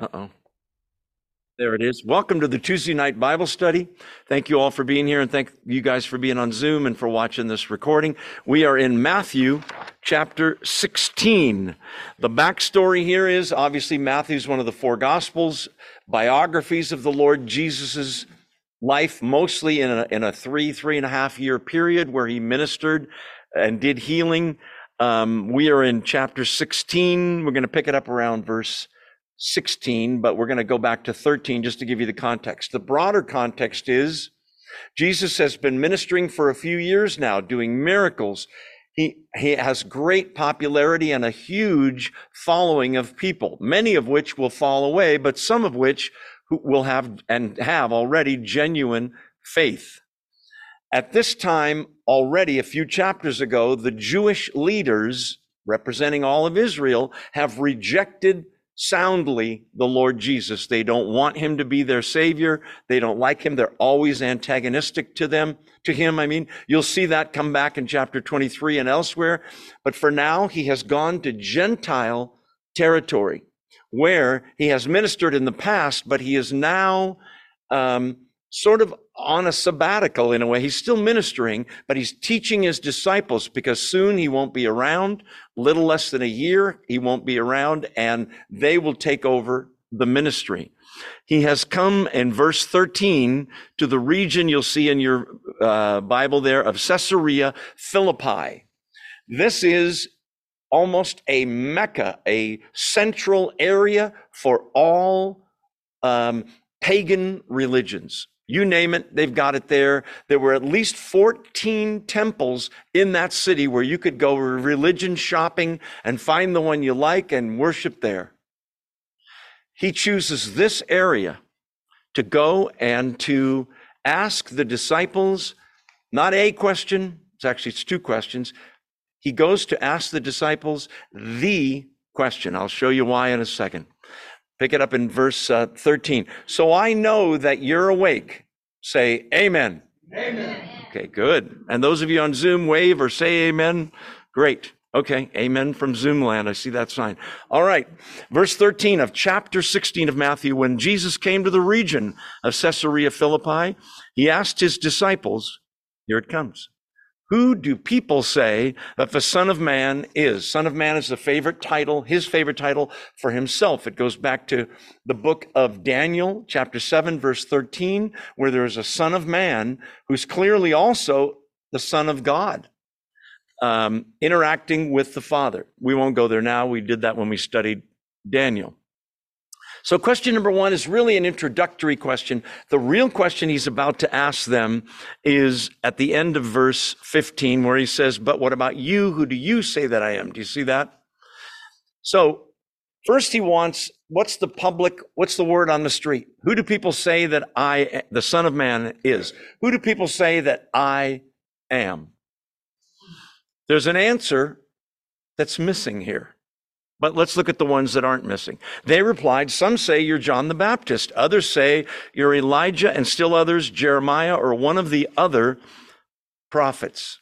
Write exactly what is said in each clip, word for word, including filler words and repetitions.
Uh-oh. There it is. Welcome to the Tuesday night Bible study. Thank you all for being here, and thank you guys for being on Zoom and for watching this recording. We are in Matthew chapter sixteen. The backstory here is obviously Matthew's one of the four Gospels, biographies of the Lord Jesus's life, mostly in a, in a three, three and a half year period where he ministered and did healing. Um, we are in chapter sixteen. We're going to pick it up around verse sixteen, but we're going to go back to thirteen just to give you the context. The broader context is Jesus has been ministering for a few years now, doing miracles. He, he has great popularity and a huge following of people, many of which will fall away, but some of which will have and have already genuine faith. At this time, already a few chapters ago, the Jewish leaders representing all of Israel have rejected soundly the Lord Jesus. They don't want him to be their savior. They don't like him. They're always antagonistic to them, to him. I mean, you'll see that come back in chapter twenty-three and elsewhere. But for now, he has gone to Gentile territory where he has ministered in the past, but he is now, um, sort of on a sabbatical in a way. He's still ministering, but he's teaching his disciples because soon he won't be around. Little less than a year, he won't be around, and they will take over the ministry. He has come in verse thirteen to the region you'll see in your uh, Bible there of Caesarea Philippi. This is almost a Mecca, a central area for all um, pagan religions. You name it, they've got it there. There were at least fourteen temples in that city where you could go religion shopping and find the one you like and worship there. He chooses this area to go and to ask the disciples, not a question, it's actually it's two questions. He goes to ask the disciples the question. I'll show you why in a second. Pick it up in verse uh, thirteen. So I know that you're awake. Say amen. Amen. Okay, good. And those of you on Zoom, wave or say amen. Great. Okay, amen from Zoom land. I see that sign. All right. Verse thirteen of chapter sixteen of Matthew. When Jesus came to the region of Caesarea Philippi, he asked his disciples, here it comes, who do people say that the Son of Man is? Son of Man is the favorite title, his favorite title for himself. It goes back to the book of Daniel, chapter seven, verse thirteen, where there is a Son of Man who's clearly also the Son of God, um, interacting with the Father. We won't go there now. We did that when we studied Daniel. So question number one is really an introductory question. The real question he's about to ask them is at the end of verse fifteen, where he says, but what about you? Who do you say that I am? Do you see that? So first he wants, what's the public, what's the word on the street? Who do people say that I, the Son of Man is? Who do people say that I am? There's an answer that's missing here. But let's look at the ones that aren't missing. They replied, some say you're John the Baptist. Others say you're Elijah, and still others, Jeremiah, or one of the other prophets.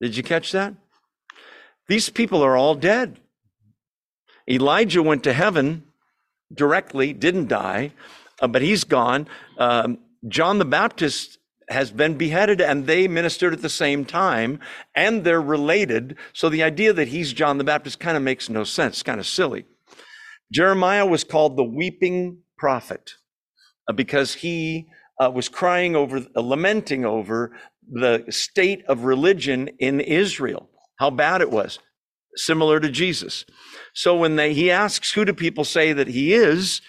Did you catch that? These people are all dead. Elijah went to heaven directly, didn't die, uh, but he's gone. Um, John the Baptist has been beheaded, and they ministered at the same time, and they're related. So the idea that he's John the Baptist kind of makes no sense, kind of silly. Jeremiah was called the weeping prophet because he uh, was crying over, uh, lamenting over the state of religion in Israel, how bad it was, similar to Jesus. So when they, he asks, who do people say that he is?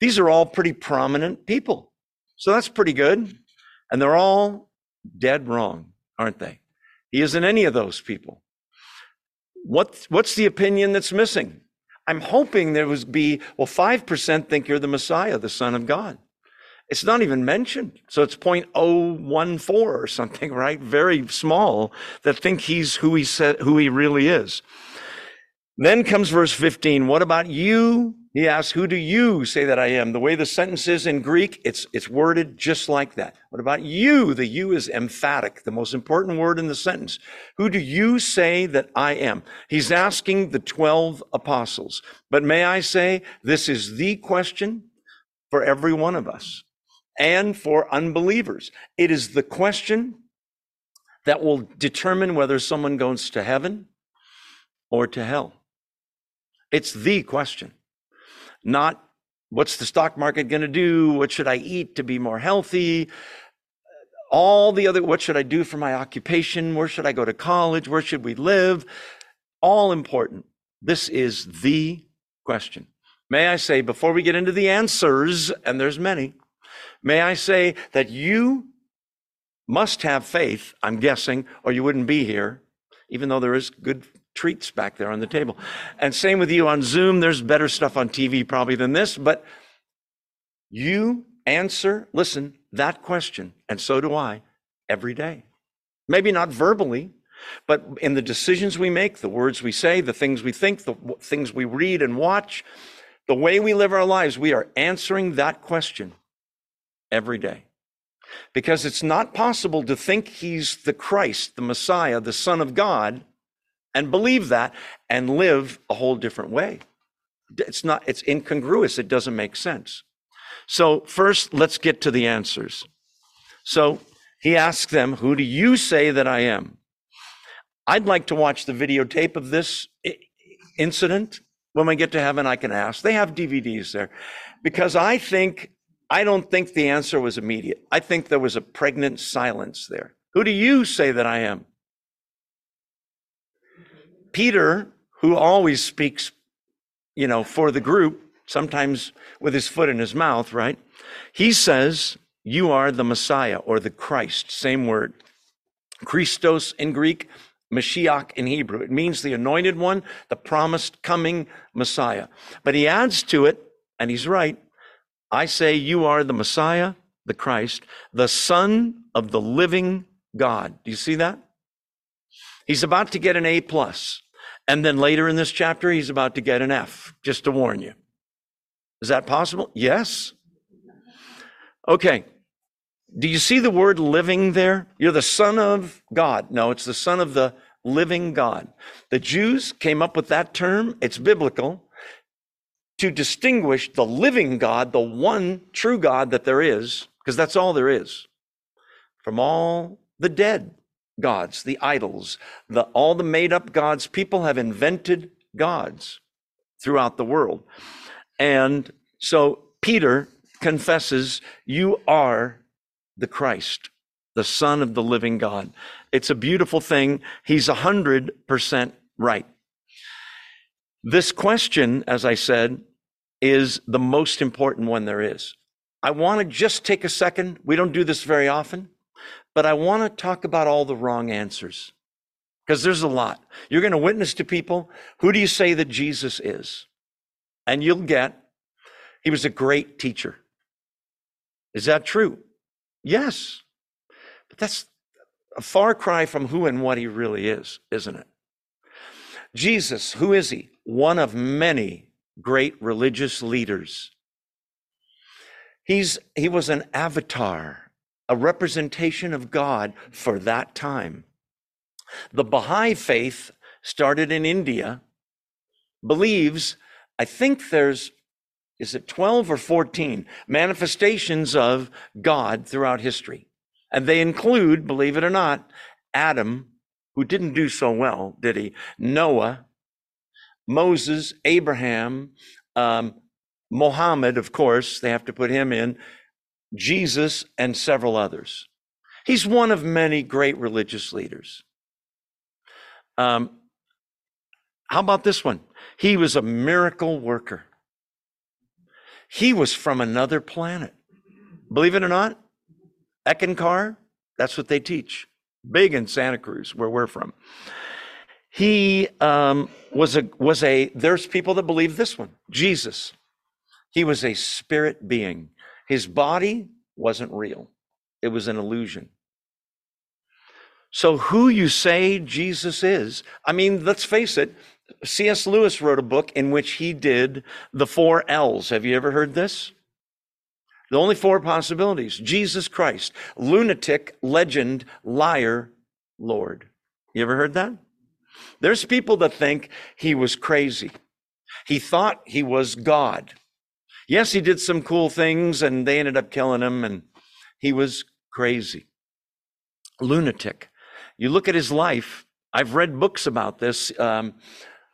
These are all pretty prominent people. So that's pretty good. And they're all dead wrong, aren't they? He isn't any of those people. What, what's the opinion that's missing? I'm hoping there was be, well, five percent think you're the Messiah, the Son of God. It's not even mentioned. So it's zero point zero one four or something, right? Very small that think he's who he said, who he really is. Then comes verse fifteen. What about you? He asks, who do you say that I am? The way the sentence is in Greek, it's, it's worded just like that. What about you? The you is emphatic, the most important word in the sentence. Who do you say that I am? He's asking the twelve apostles. But may I say, this is the question for every one of us and for unbelievers. It is the question that will determine whether someone goes to heaven or to hell. It's the question, not what's the stock market going to do, what should I eat to be more healthy, all the other, what should I do for my occupation, where should I go to college, where should we live, all important. This is the question. May I say, before we get into the answers, and there's many, may I say that you must have faith, I'm guessing, or you wouldn't be here, even though there is good treats back there on the table. And same with you on Zoom. There's better stuff on T V probably than this, but you answer, listen, that question, and so do I, every day. Maybe not verbally, but in the decisions we make, the words we say, the things we think, the things we read and watch, the way we live our lives, we are answering that question every day. Because it's not possible to think he's the Christ, the Messiah, the Son of God, and believe that and live a whole different way. It's not, it's incongruous. It doesn't make sense. So first, let's get to the answers. So he asks them, who do you say that I am? I'd like to watch the videotape of this incident. When we get to heaven, I can ask. They have D V Ds there. Because I think, I don't think the answer was immediate. I think there was a pregnant silence there. Who do you say that I am? Peter, who always speaks, you know, for the group, sometimes with his foot in his mouth, right? He says, you are the Messiah or the Christ, same word. Christos in Greek, Mashiach in Hebrew. It means the anointed one, the promised coming Messiah. But he adds to it, and he's right, I say you are the Messiah, the Christ, the Son of the living God. Do you see that? He's about to get an A plus. And then later in this chapter, he's about to get an F, just to warn you. Is that possible? Yes. Okay. Do you see the word living there? You're the Son of God. No, it's the Son of the living God. The Jews came up with that term. It's biblical to distinguish the living God, the one true God that there is, because that's all there is, from all the dead gods, the idols, the all the made-up gods. People have invented gods throughout the world. And so Peter confesses, you are the Christ, the Son of the living God. It's a beautiful thing. He's one hundred percent right. This question, as I said, is the most important one there is. I want to just take a second. We don't do this very often. But I want to talk about all the wrong answers, because there's a lot. You're going to witness to people. Who do you say that Jesus is? And you'll get, he was a great teacher. Is that true? Yes. But that's a far cry from who and what he really is, isn't it? Jesus, who is he? One of many great religious leaders. He's, he was an avatar, a representation of God for that time. The Baha'i faith, started in India, believes, I think there's, is it twelve or fourteen manifestations of God throughout history. And they include, believe it or not, Adam, who didn't do so well, did he? Noah, Moses, Abraham, um, Muhammad, of course, they have to put him in, Jesus, and several others. He's one of many great religious leaders. Um, how about this one? He was a miracle worker. He was from another planet. Believe it or not, Eckankar, that's what they teach. Big in Santa Cruz, where we're from. He um, was a, was a, there's people that believe this one, Jesus. He was a spirit being. His body wasn't real. It was an illusion. So who you say Jesus is, I mean, let's face it, C S Lewis wrote a book in which he did the four L's. Have you ever heard this? The only four possibilities: Jesus Christ, lunatic, legend, liar, Lord. You ever heard that? There's people that think he was crazy. He thought he was God. Yes, he did some cool things and they ended up killing him, and he was crazy. Lunatic. You look at his life. I've read books about this. Um,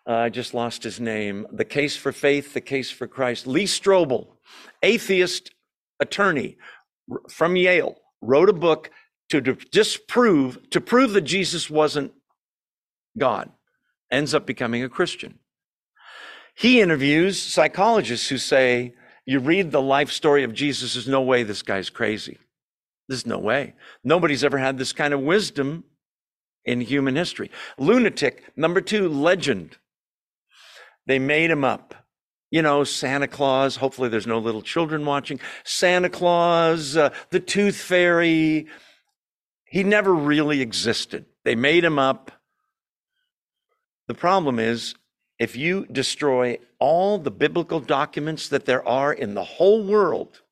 uh, I just lost his name. The Case for Faith, The Case for Christ. Lee Strobel, atheist attorney from Yale, wrote a book to disprove, to prove that Jesus wasn't God. Ends up becoming a Christian. He interviews psychologists who say, you read the life story of Jesus, there's no way this guy's crazy. There's no way. Nobody's ever had this kind of wisdom in human history. Lunatic. Number two, legend. They made him up. You know, Santa Claus, hopefully there's no little children watching. Santa Claus, uh, the Tooth Fairy. He never really existed. They made him up. The problem is, if you destroy all the biblical documents that there are in the whole world,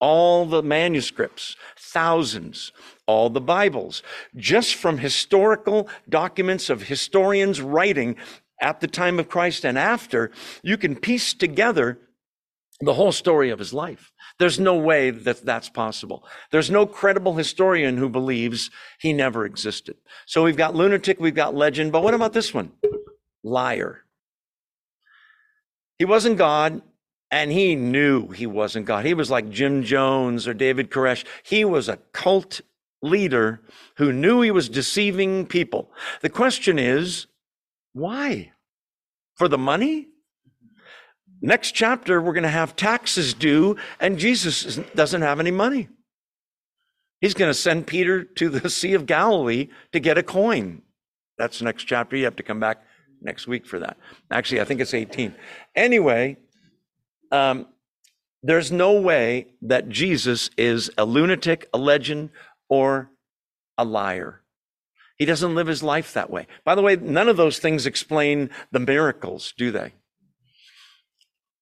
all the manuscripts, thousands, all the Bibles, just from historical documents of historians writing at the time of Christ and after, you can piece together the whole story of his life. There's no way that that's possible. There's no credible historian who believes he never existed. So we've got lunatic, we've got legend, but what about this one? Liar. He wasn't God, and he knew he wasn't God. He was like Jim Jones or David Koresh. He was a cult leader who knew he was deceiving people. The question is, why? For the money? Next chapter, we're going to have taxes due, and Jesus doesn't have any money. He's going to send Peter to the Sea of Galilee to get a coin. That's the next chapter. You have to come back next week for that. Actually, I think it's eighteen. Anyway, um, there's no way that Jesus is a lunatic, a legend, or a liar. He doesn't live his life that way. By the way, none of those things explain the miracles, do they?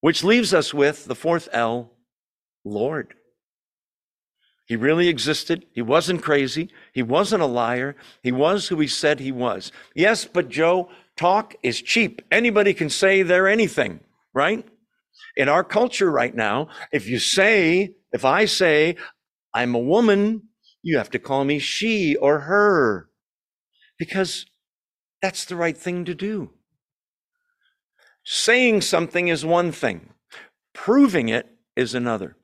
Which leaves us with the fourth L, Lord. He really existed. He wasn't crazy. He wasn't a liar. He was who he said he was. Yes, but Joe, talk is cheap. Anybody can say they're anything, right? In our culture right now, if you say, if I say, I'm a woman, you have to call me she or her, because that's the right thing to do. Saying something is one thing. Proving it is another.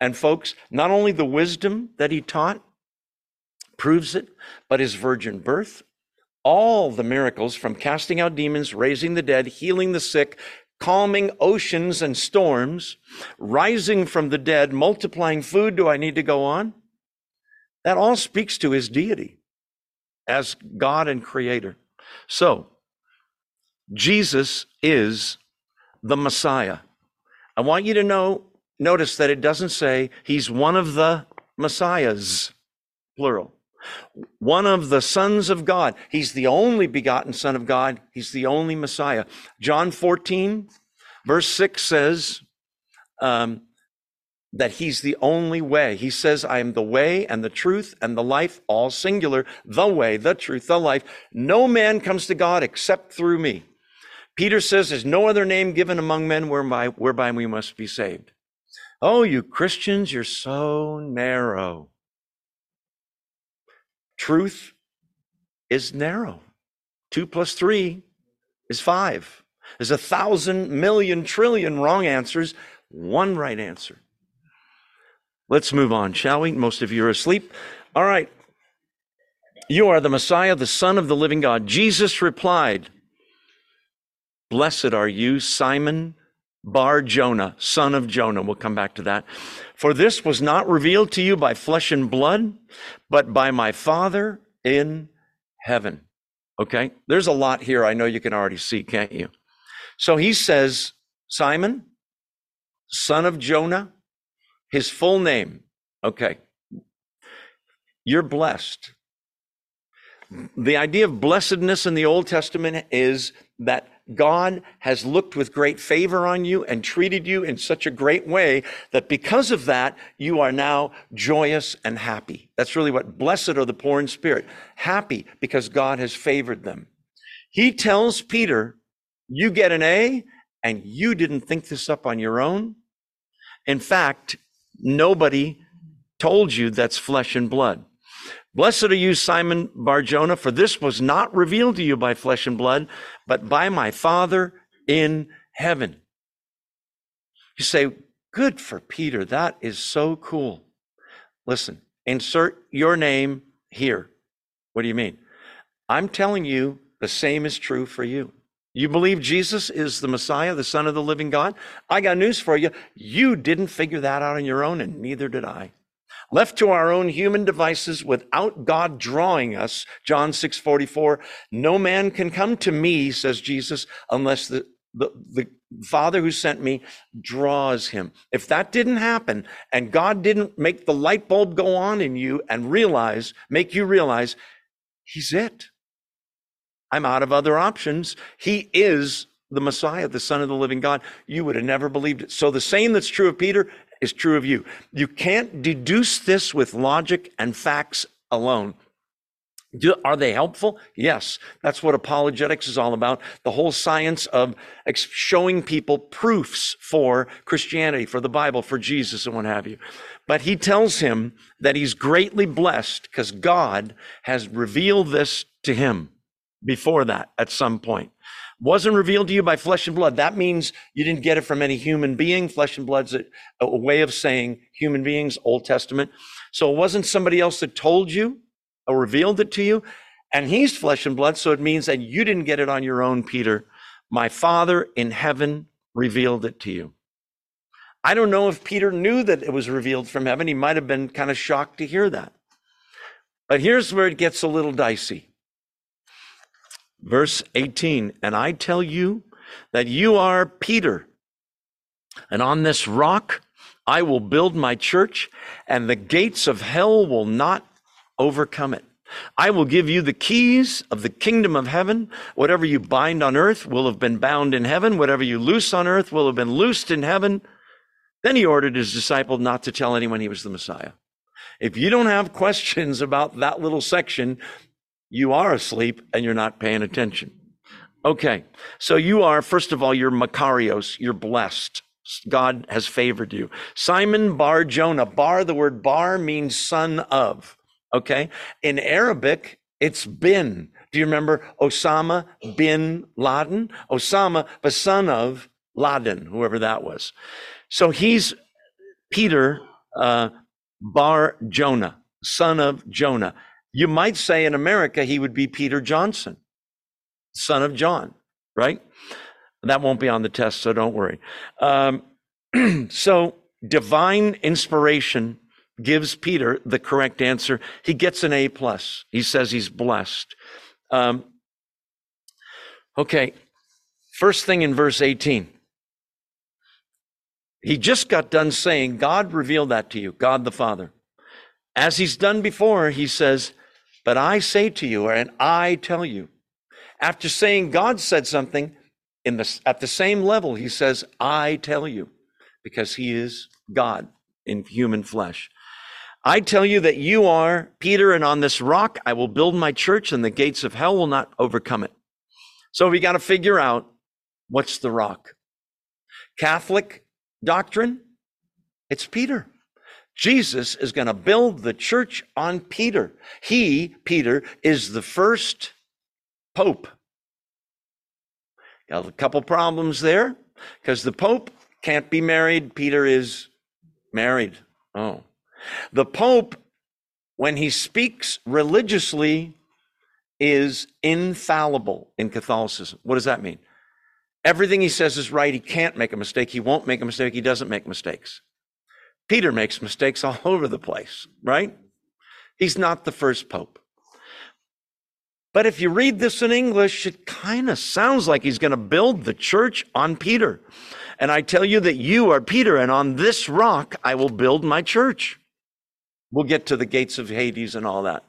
And folks, not only the wisdom that he taught proves it, but his virgin birth, all the miracles from casting out demons, raising the dead, healing the sick, calming oceans and storms, rising from the dead, multiplying food. Do I need to go on? That all speaks to his deity as God and creator. So Jesus is the Messiah. I want you to know, notice that it doesn't say he's one of the Messiahs, plural, one of the sons of God. He's the only begotten Son of God. He's the only Messiah. John fourteen, verse six says um, that he's the only way. He says, I am the way and the truth and the life, all singular, the way, the truth, the life. No man comes to God except through me. Peter says, there's no other name given among men whereby, whereby we must be saved. Oh, you Christians, you're so narrow. Truth is narrow. Two plus three is five. There's a thousand million trillion wrong answers, one right answer. Let's move on, shall we? Most of you are asleep. All right. You are the Messiah, the Son of the living God. Jesus replied, blessed are you, Simon bar Jonah, son of Jonah. We'll come back to that. For this was not revealed to you by flesh and blood, but by my Father in heaven. Okay? There's a lot here I know you can already see, can't you? So he says, Simon, son of Jonah, his full name. Okay. You're blessed. The idea of blessedness in the Old Testament is that God has looked with great favor on you and treated you in such a great way that because of that, you are now joyous and happy. That's really what blessed are the poor in spirit, happy because God has favored them. He tells Peter, you get an A and you didn't think this up on your own. In fact, nobody told you that's flesh and blood. Blessed are you, Simon bar Jonah, for this was not revealed to you by flesh and blood, but by my Father in heaven. You say, good for Peter. That is so cool. Listen, insert your name here. What do you mean? I'm telling you, the same is true for you. You believe Jesus is the Messiah, the Son of the living God? I got news for you. You didn't figure that out on your own, and neither did I. Left to our own human devices without God drawing us, John six forty-four, no man can come to me, says Jesus, unless the, the, the Father who sent me draws him. If that didn't happen and God didn't make the light bulb go on in you and realize, make you realize, he's it. I'm out of other options. He is the Messiah, the Son of the living God. You would have never believed it. So the same that's true of Peter is true of you. You can't deduce this with logic and facts alone. Do, are they helpful? Yes. That's what apologetics is all about. The whole science of ex- showing people proofs for Christianity, for the Bible, for Jesus, and what have you. But he tells him that he's greatly blessed because God has revealed this to him before that at some point. Wasn't revealed to you by flesh and blood. That means you didn't get it from any human being. Flesh and blood's a, a way of saying human beings, Old Testament. So it wasn't somebody else that told you or revealed it to you. And he's flesh and blood, so it means that you didn't get it on your own, Peter. My Father in heaven revealed it to you. I don't know if Peter knew that it was revealed from heaven. He might have been kind of shocked to hear that. But here's where it gets a little dicey. Verse eighteen, and I tell you that you are Peter, and on this rock I will build my church, and the gates of hell will not overcome it. I will give you the keys of the kingdom of heaven. Whatever you bind on earth will have been bound in heaven. Whatever you loose on earth will have been loosed in heaven. Then he ordered his disciples not to tell anyone he was the Messiah. If you don't have questions about that little section, you are asleep and you're not paying attention. Okay, so you are, first of all, you're Makarios, you're blessed. God has favored you. Simon bar Jonah. Bar, the word bar means son of, okay? In Arabic, it's bin. Do you remember Osama bin Laden? Osama, the son of Laden, whoever that was. So he's Peter uh, bar Jonah, son of Jonah. You might say in America, he would be Peter Johnson, son of John, right? That won't be on the test, so don't worry. Um, so divine inspiration gives Peter the correct answer. He gets an A plus. He says he's blessed. Um, okay, first thing in verse eighteen. He just got done saying, God revealed that to you, God the Father. As he's done before, he says, but I say to you, and I tell you. After saying God said something, in the, at the same level, he says, I tell you, because he is God in human flesh. I tell you that you are Peter, and on this rock I will build my church, and the gates of hell will not overcome it. So we got to figure out, what's the rock? Catholic doctrine? It's Peter. Jesus is going to build the church on Peter. He, Peter, is the first pope. Got a couple problems there, because the pope can't be married. Peter is married. Oh. The pope, when he speaks religiously, is infallible in Catholicism. What does that mean? Everything he says is right. He can't make a mistake. He won't make a mistake. He doesn't make mistakes. Peter makes mistakes all over the place, right? He's not the first pope. But if you read this in English, it kind of sounds like he's going to build the church on Peter. And I tell you that you are Peter, and on this rock I will build my church. We'll get to the gates of Hades and all that.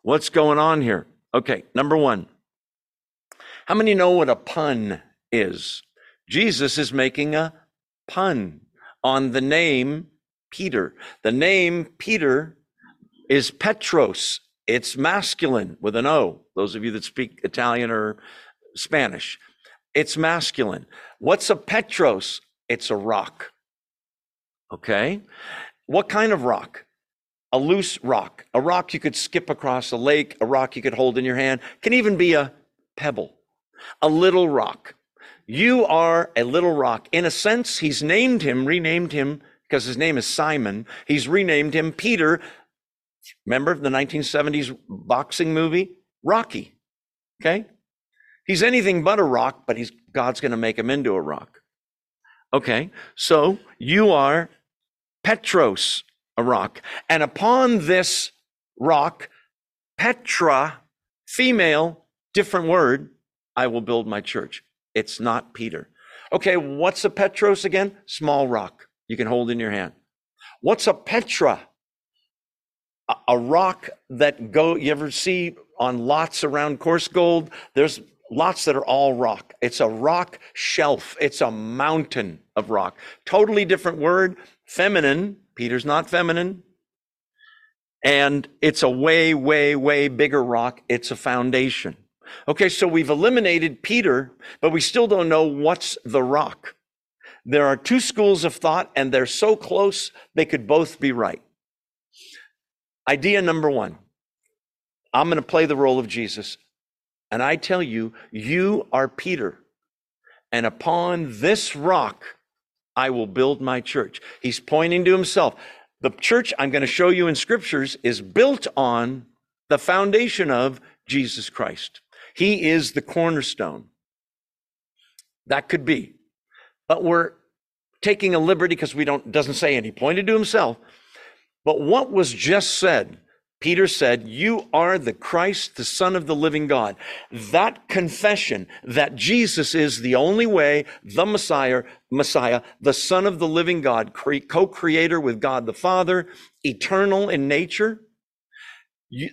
What's going on here? Okay, number one, How many know what a pun is? Jesus is making a pun on the name Peter. The name Peter is Petros. It's masculine with an O. Those of you that speak Italian or Spanish, it's masculine. What's a Petros? It's a rock. Okay. What kind of rock? A loose rock. A rock you could skip across a lake. A rock you could hold in your hand. Can even be a pebble. A little rock. You are a little rock. In a sense, he's named him, renamed him, because his name is Simon. He's renamed him Peter. Remember the nineteen seventies boxing movie? Rocky. Okay? He's anything but a rock, but he's God's going to make him into a rock. Okay, so you are Petros, a rock. And upon this rock, Petra, female, different word, I will build my church. It's not Peter. Okay, what's a Petros again? Small rock you can hold in your hand. What's a Petra? A, a rock that go, you ever see on lots around coarse gold? There's lots that are all rock. It's a rock shelf. It's a mountain of rock. Totally different word. Feminine. Peter's not feminine. And it's a way, way, way bigger rock. It's a foundation. Okay, so we've eliminated Peter, but we still don't know what's the rock. There are two schools of thought, and they're so close, they could both be right. Idea number one. I'm going to play the role of Jesus. And I tell you, you are Peter, and upon this rock, I will build my church. He's pointing to himself. The church I'm going to show you in scriptures is built on the foundation of Jesus Christ. He is the cornerstone. That could be, but we're taking a liberty because we don't, doesn't say, and he pointed to himself. But what was just said? Peter said, you are the Christ, the Son of the living God. That confession that Jesus is the only way, the Messiah, Messiah, the Son of the living God, co-creator with God the Father, eternal in nature,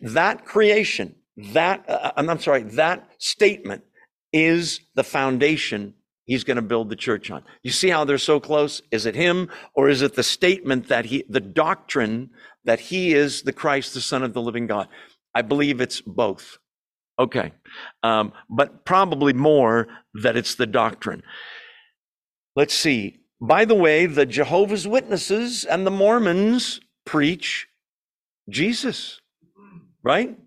that creation, that, uh, I'm sorry, that statement is the foundation he's going to build the church on. You see how they're so close? Is it him, or is it the statement that he, the doctrine that he is the Christ, the Son of the living God? I believe it's both. Okay. Um, but probably more that it's the doctrine. Let's see. By the way, the Jehovah's Witnesses and the Mormons preach Jesus, right?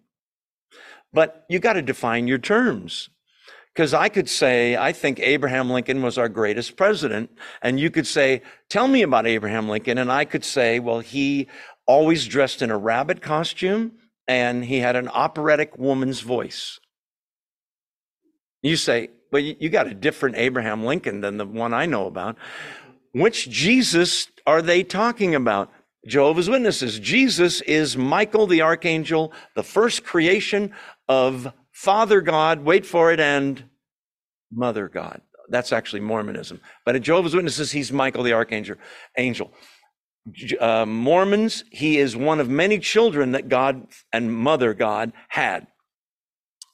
But you got to define your terms. Because I could say, I think Abraham Lincoln was our greatest president. And you could say, tell me about Abraham Lincoln. And I could say, well, he always dressed in a rabbit costume and he had an operatic woman's voice. You say, well, you got a different Abraham Lincoln than the one I know about. Which Jesus are they talking about? Jehovah's Witnesses. Jesus is Michael the Archangel, the first creation of Father God, wait for it, and Mother God. That's actually Mormonism. But at Jehovah's Witnesses, he's Michael the Archangel. Angel. Uh, Mormons, he is one of many children that God and Mother God had.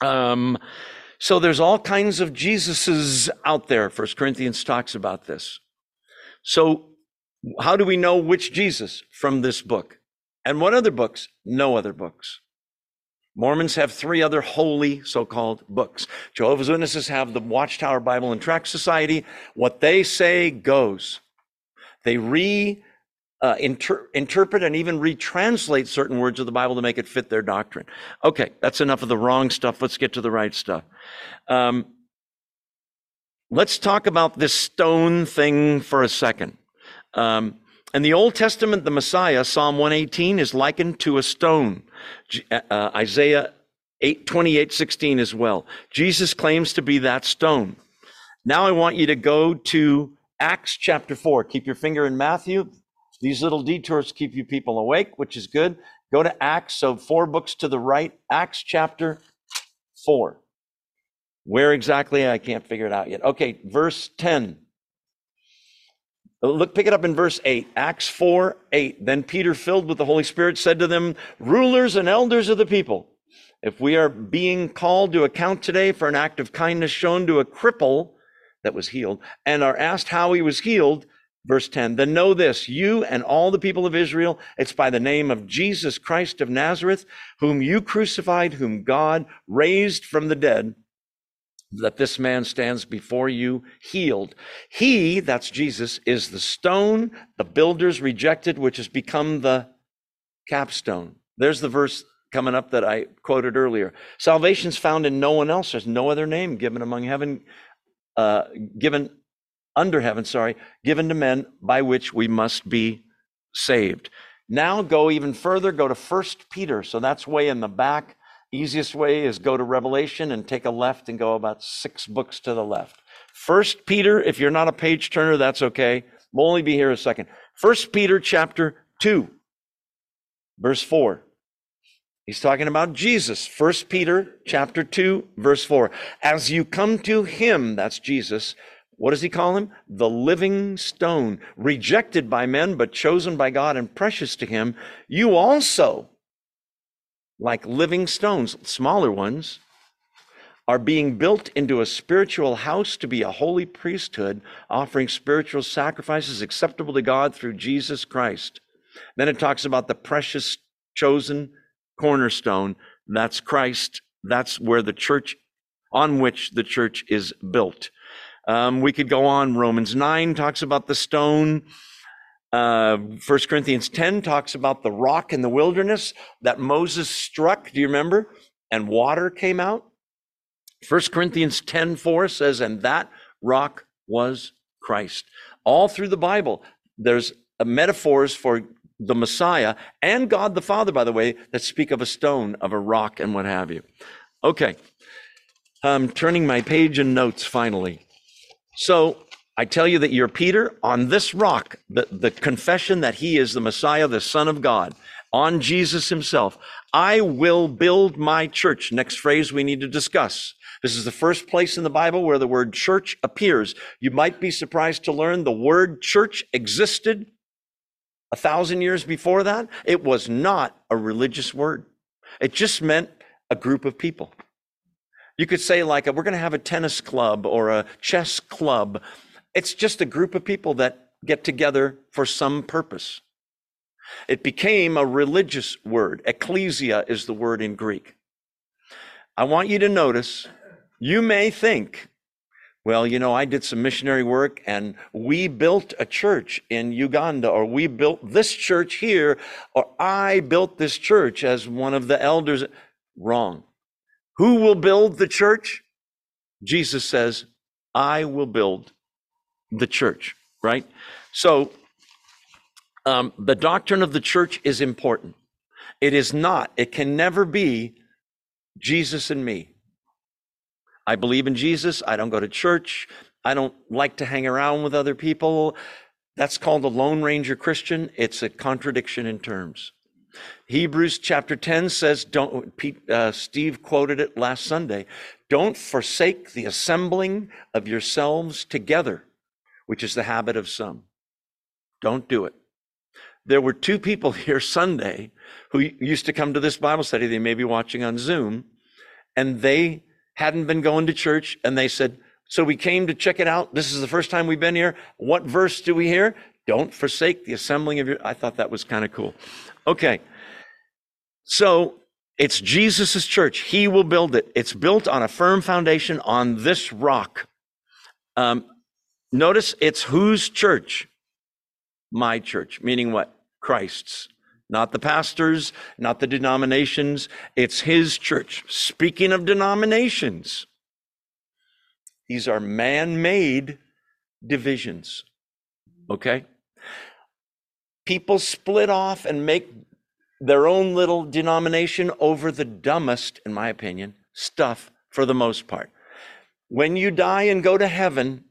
Um, so there's all kinds of Jesuses out there. First Corinthians talks about this. So how do we know which Jesus? From this book. And what other books? No other books. Mormons have three other holy so-called books. Jehovah's Witnesses have the Watchtower Bible and Tract Society. What they say goes. They re, uh, inter- interpret and even retranslate certain words of the Bible to make it fit their doctrine. Okay, that's enough of the wrong stuff. Let's get to the right stuff. Um, let's talk about this stone thing for a second. Um, In the Old Testament, the Messiah, Psalm one eighteen, is likened to a stone. Uh, Isaiah twenty-eight sixteen as well. Jesus claims to be that stone. Now I want you to go to Acts chapter four. Keep your finger in Matthew. These little detours keep you people awake, which is good. Go to Acts, so four books to the right, Acts chapter four. Where exactly? I can't figure it out yet. Okay, verse ten. Look, pick it up in verse eight, Acts four, eight. Then Peter, filled with the Holy Spirit, said to them, rulers and elders of the people, If we are being called to account today for an act of kindness shown to a cripple that was healed and are asked how he was healed, verse ten, then know this, you and all the people of Israel, it's by the name of Jesus Christ of Nazareth, whom you crucified, whom God raised from the dead, that this man stands before you healed. He, that's Jesus, is the stone the builders rejected, which has become the capstone. There's the verse coming up that I quoted earlier. Salvation's found in no one else. There's no other name given among heaven, uh, given under heaven, sorry, given to men by which we must be saved. Now go even further, go to First Peter. So that's way in the back. Easiest way is go to Revelation and take a left and go about six books to the left. First Peter, if you're not a page turner, that's okay. We'll only be here a second. First Peter chapter two, verse four. He's talking about Jesus. First Peter chapter two, verse four. As you come to him, that's Jesus, what does he call him? The living stone, rejected by men, but chosen by God and precious to him. You also, like living stones, smaller ones, are being built into a spiritual house to be a holy priesthood, offering spiritual sacrifices acceptable to God through Jesus Christ. Then it talks about the precious chosen cornerstone. That's Christ. That's where the church, on which the church is built. Um, we could go on. Romans nine talks about the stone. Uh, First Corinthians ten talks about the rock in the wilderness that Moses struck, do you remember? And water came out. First Corinthians ten four says, and that rock was Christ. All through the Bible, there's metaphors for the Messiah and God the Father, by the way, that speak of a stone, of a rock, and what have you. Okay, I'm turning my page and notes finally. So, I tell you that you're Peter on this rock, the, the confession that he is the Messiah, the Son of God, on Jesus himself. I will build my church. Next phrase we need to discuss. This is the first place in the Bible where the word church appears. You might be surprised to learn the word church existed a thousand years before that. It was not a religious word. It just meant a group of people. You could say like, we're going to have a tennis club or a chess club. It's just a group of people that get together for some purpose. It became a religious word. Ecclesia is the word in Greek. I want you to notice, you may think, well, you know, I did some missionary work and we built a church in Uganda, or we built this church here, or I built this church as one of the elders. Wrong. Who will build the church? Jesus says, I will build the church, right? So um, the doctrine of the church is important. It is not, it can never be Jesus and me. I believe in Jesus. I don't go to church. I don't like to hang around with other people. That's called a Lone Ranger Christian. It's a contradiction in terms. Hebrews chapter ten says, don't, Pete, uh, Steve quoted it last Sunday, don't forsake the assembling of yourselves together, which is the habit of some. Don't do it. There were two people here Sunday who used to come to this Bible study. They may be watching on Zoom, and they hadn't been going to church. And they said, so we came to check it out. This is the first time we've been here. What verse do we hear? Don't forsake the assembling of your... I thought that was kind of cool. Okay. So it's Jesus's church. He will build it. It's built on a firm foundation on this rock. Um, Notice it's whose church? My church, meaning what? Christ's, not the pastors, not the denominations. It's his church. Speaking of denominations, these are man-made divisions, okay? People split off and make their own little denomination over the dumbest, in my opinion, stuff for the most part. When you die and go to heaven,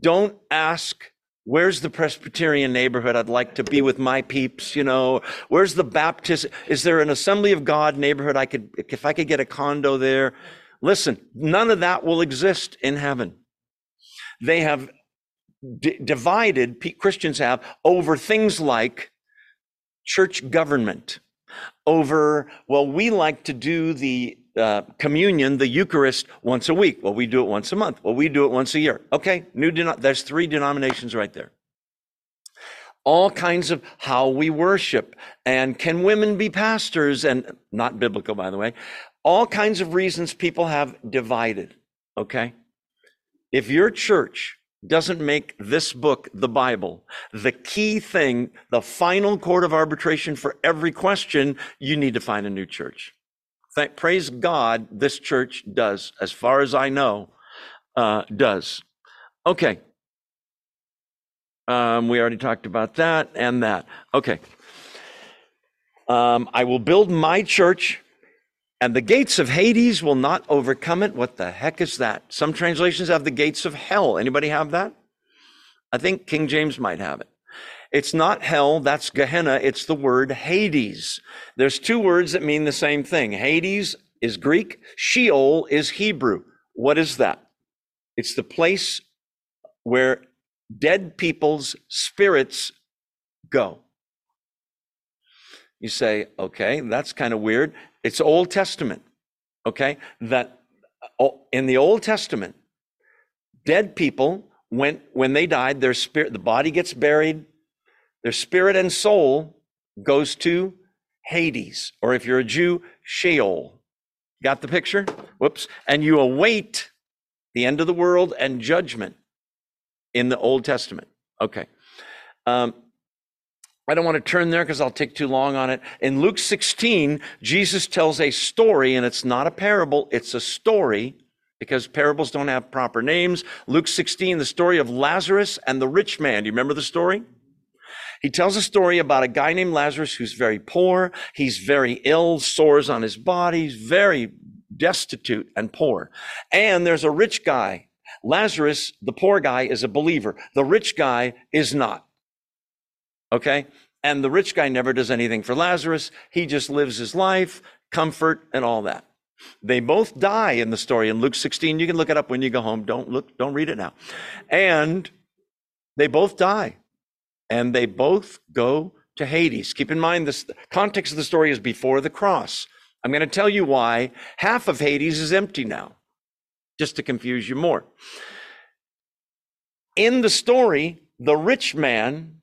don't ask, where's the Presbyterian neighborhood? I'd like to be with my peeps, you know. Where's the Baptist? Is there an Assembly of God neighborhood? I could, if I could get a condo there. Listen, none of that will exist in heaven. They have d- divided, Christians have, over things like church government, over, well, we like to do the uh, communion, the Eucharist, once a week. Well, we do it once a month. Well, we do it once a year. Okay, new. Deno- there's three denominations right there. All kinds of how we worship, and can women be pastors? And not biblical, by the way. All kinds of reasons people have divided, okay? If your church doesn't make this book, the Bible, the key thing, the final court of arbitration for every question, you need to find a new church. Thank, praise God, this church does, as far as I know, uh, does. Okay. Um, we already talked about that and that. Okay. Um, I will build my church, and the gates of Hades will not overcome it. What the heck is that? Some translations have the gates of hell. Anybody have that? I think King James might have it. It's not hell. That's Gehenna. It's the word Hades. There's two words that mean the same thing. Hades is Greek. Sheol is Hebrew. What is that? It's the place where dead people's spirits go. You say, okay, that's kind of weird. It's Old Testament, okay? That in the Old Testament, dead people, when when they died, their spirit, the body gets buried, their spirit and soul goes to Hades, or if you're a Jew, Sheol. Got the picture? Whoops. And you await the end of the world and judgment. In the Old Testament. Okay. Um, I don't want to turn there because I'll take too long on it. In Luke sixteen, Jesus tells a story, and it's not a parable, it's a story, because parables don't have proper names. Luke sixteen, the story of Lazarus and the rich man. Do you remember the story? He tells a story about a guy named Lazarus who's very poor. He's very ill, sores on his body, he's very destitute and poor. And there's a rich guy. Lazarus, the poor guy, is a believer. The rich guy is not. Okay? And the rich guy never does anything for Lazarus. He just lives his life, comfort, and all that. They both die in the story in Luke sixteen. You can look it up when you go home. Don't look, don't read it now. And they both die. And they both go to Hades. Keep in mind, this, the context of the story is before the cross. I'm going to tell you why half of Hades is empty now, just to confuse you more. In the story, the rich man,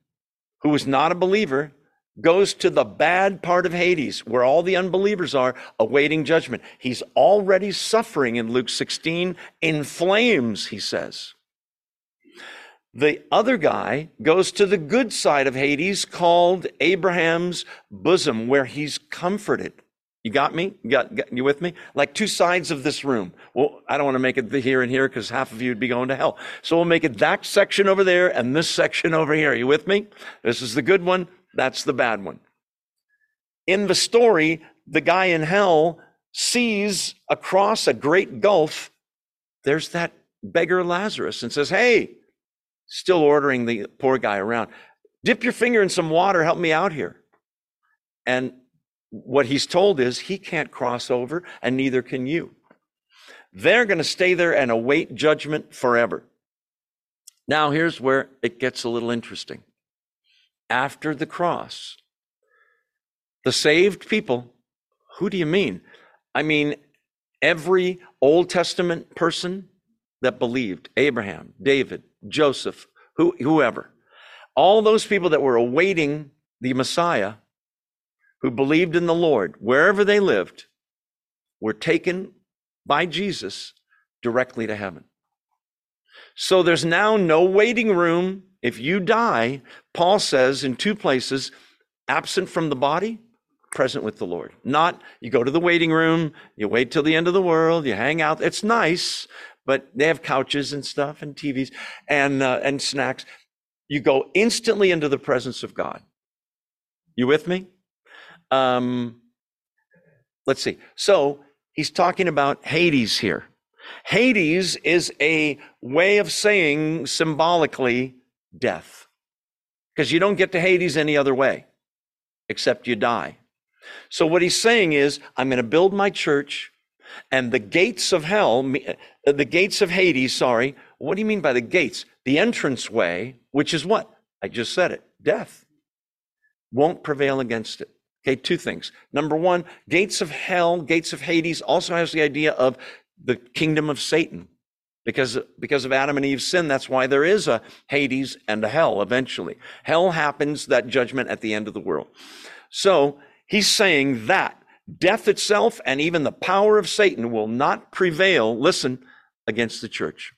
who was not a believer, goes to the bad part of Hades, where all the unbelievers are, awaiting judgment. He's already suffering in Luke sixteen, in flames, he says. The other guy goes to the good side of Hades, called Abraham's bosom, where he's comforted. You got me? You got, got you with me? Like two sides of this room. Well, I don't want to make it here and here because half of you would be going to hell. So we'll make it that section over there and this section over here. Are you with me? This is the good one. That's the bad one. In the story, the guy in hell sees across a great gulf, there's that beggar Lazarus, and says, hey, still ordering the poor guy around, dip your finger in some water, help me out here. And what he's told is he can't cross over, and neither can you. They're going to stay there and await judgment forever. Now, here's where it gets a little interesting. After the cross, the saved people, who do you mean? I mean, every Old Testament person that believed, Abraham, David, Joseph, who, whoever, all those people that were awaiting the Messiah, who believed in the Lord, wherever they lived, were taken by Jesus directly to heaven. So there's now no waiting room. If you die, Paul says in two places, absent from the body, present with the Lord. Not you go to the waiting room, you wait till the end of the world, you hang out. It's nice, but they have couches and stuff and T Vs and, uh, and snacks. You go instantly into the presence of God. You with me? Um, let's see. So he's talking about Hades here. Hades is a way of saying symbolically death, because you don't get to Hades any other way except you die. So what he's saying is, I'm going to build my church, and the gates of hell, the gates of Hades, sorry. What do you mean by the gates? The entrance way, which is what? I just said it. Death won't prevail against it. Okay, two things. Number one, gates of hell, gates of Hades also has the idea of the kingdom of Satan. Because, because of Adam and Eve's sin, that's why there is a Hades and a hell eventually. Hell happens, that judgment at the end of the world. So he's saying that death itself and even the power of Satan will not prevail, listen, against the church.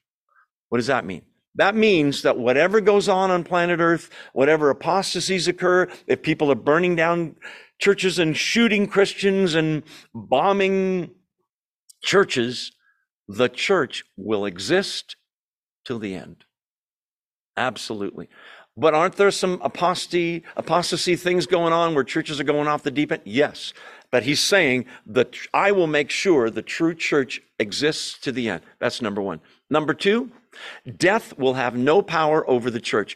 What does that mean? That means that whatever goes on on planet Earth, whatever apostasies occur, if people are burning down churches and shooting Christians and bombing churches, the church will exist till the end. Absolutely. But aren't there some apostasy, apostasy things going on where churches are going off the deep end? Yes. But he's saying that I will make sure the true church exists to the end. That's number one. Number two, death will have no power over the church.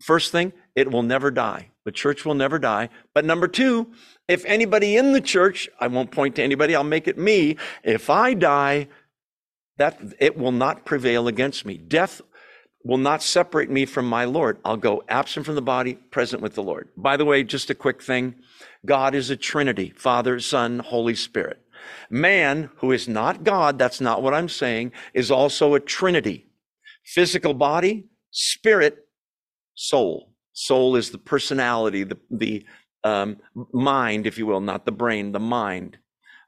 First thing, it will never die. The church will never die. But number two, if anybody in the church, I won't point to anybody, I'll make it me. If I die, that it will not prevail against me. Death will not separate me from my Lord. I'll go absent from the body, present with the Lord. By the way, just a quick thing. God is a Trinity, Father, Son, Holy Spirit. Man, who is not God, that's not what I'm saying, is also a Trinity. Physical body, spirit, soul. Soul is the personality, the, the um, mind, if you will, not the brain, the mind.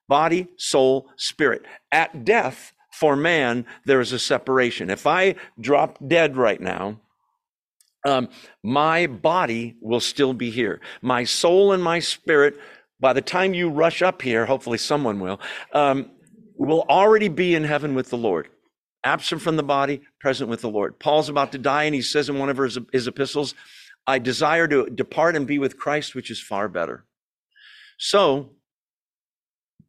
Body, soul, spirit. At death, for man, there is a separation. If I drop dead right now, um, my body will still be here. My soul and my spirit, by the time you rush up here, hopefully someone will, um, will already be in heaven with the Lord. Absent from the body, present with the Lord. Paul's about to die, and he says in one of his, his epistles, I desire to depart and be with Christ, which is far better. So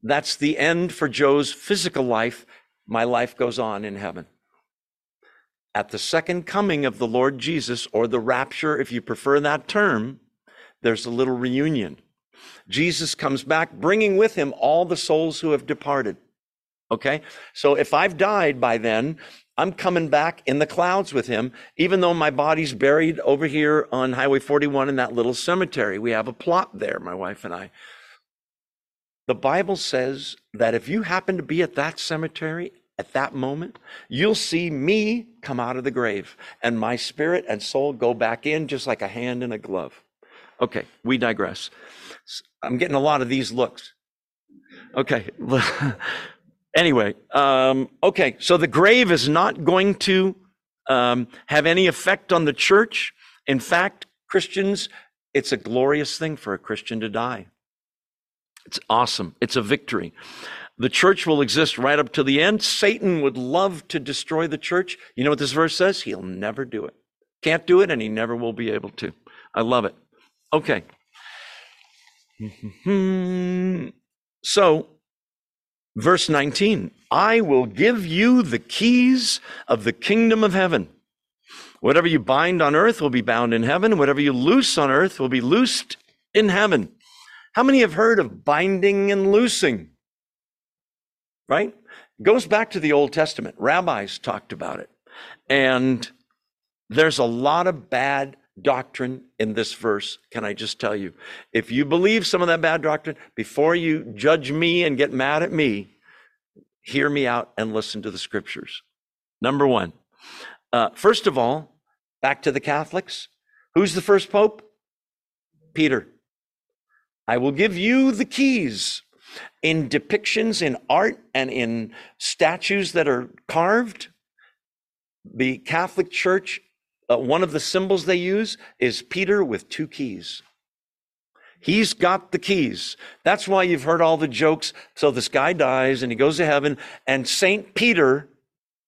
that's the end for Joe's physical life. My life goes on in heaven. At the second coming of the Lord Jesus, or the rapture, if you prefer that term, there's a little reunion. Jesus comes back, bringing with him all the souls who have departed. Okay? So if I've died by then, I'm coming back in the clouds with him, even though my body's buried over here on Highway forty-one in that little cemetery. We have a plot there, my wife and I. The Bible says that if you happen to be at that cemetery at that moment, you'll see me come out of the grave and my spirit and soul go back in just like a hand in a glove. Okay, we digress. I'm getting a lot of these looks. Okay. Anyway, um, okay, so the grave is not going to um, have any effect on the church. In fact, Christians, it's a glorious thing for a Christian to die. It's awesome. It's a victory. The church will exist right up to the end. Satan would love to destroy the church. You know what this verse says? He'll never do it. Can't do it, and he never will be able to. I love it. Okay. So, verse nineteen, I will give you the keys of the kingdom of heaven. Whatever you bind on earth will be bound in heaven. Whatever you loose on earth will be loosed in heaven. How many have heard of binding and loosing? Right? It goes back to the Old Testament. Rabbis talked about it. And there's a lot of bad doctrine in this verse. Can I just tell you, if you believe some of that bad doctrine, before you judge me and get mad at me, hear me out and listen to the scriptures. Number one, uh, first of all, back to the Catholics. Who's the first pope? Peter. I will give you the keys. In depictions, in art, and in statues that are carved, the Catholic Church, Uh, one of the symbols they use is Peter with two keys. He's got the keys. That's why you've heard all the jokes. So this guy dies and he goes to heaven, and Saint Peter,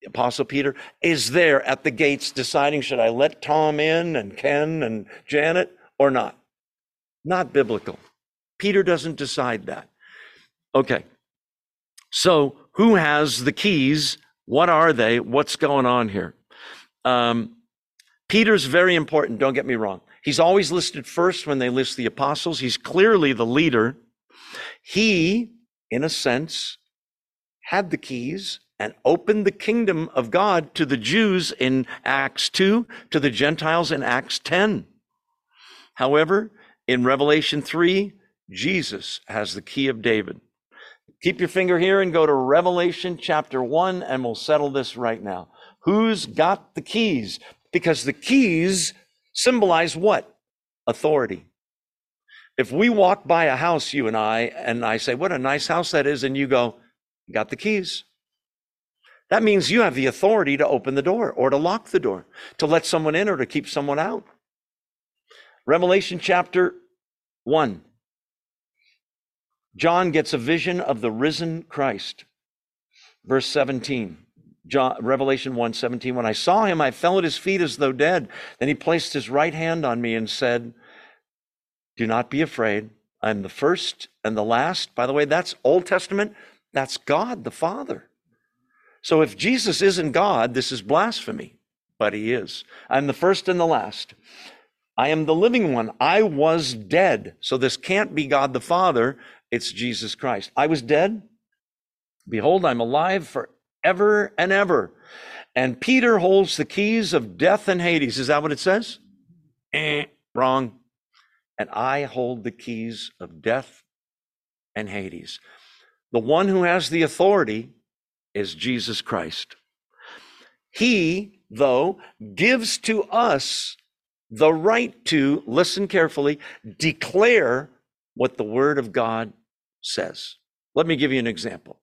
the Apostle Peter, is there at the gates deciding, should I let Tom in and Ken and Janet or not? Not biblical. Peter doesn't decide that. Okay. So who has the keys? What are they? What's going on here? Um, Peter's very important, don't get me wrong. He's always listed first when they list the apostles. He's clearly the leader. He, in a sense, had the keys and opened the kingdom of God to the Jews in Acts two, to the Gentiles in Acts ten. However, In Revelation three, Jesus has the key of David. Keep your finger here and go to Revelation chapter one, and we'll settle this right now. Who's got the keys? Because the keys symbolize what? Authority. If we walk by a house, you and I, and I say, what a nice house that is, and you go, you got the keys. That means you have the authority to open the door or to lock the door, to let someone in or to keep someone out. Revelation chapter one. John gets a vision of the risen Christ. Verse seventeen. John, Revelation one seventeen. When I saw him, I fell at his feet as though dead. Then he placed his right hand on me and said, do not be afraid. I'm the first and the last. By the way, that's Old Testament. That's God the Father. So if Jesus isn't God, this is blasphemy, but he is. I'm the first and the last. I am the living one. I was dead. So this can't be God the Father. It's Jesus Christ. I was dead. Behold, I'm alive forever and ever. And Peter holds the keys of death and Hades. Is that what it says? Eh, wrong. And I hold the keys of death and Hades. The one who has the authority is Jesus Christ. He, though, gives to us the right to, listen carefully, declare what the Word of God says. Let me give you an example.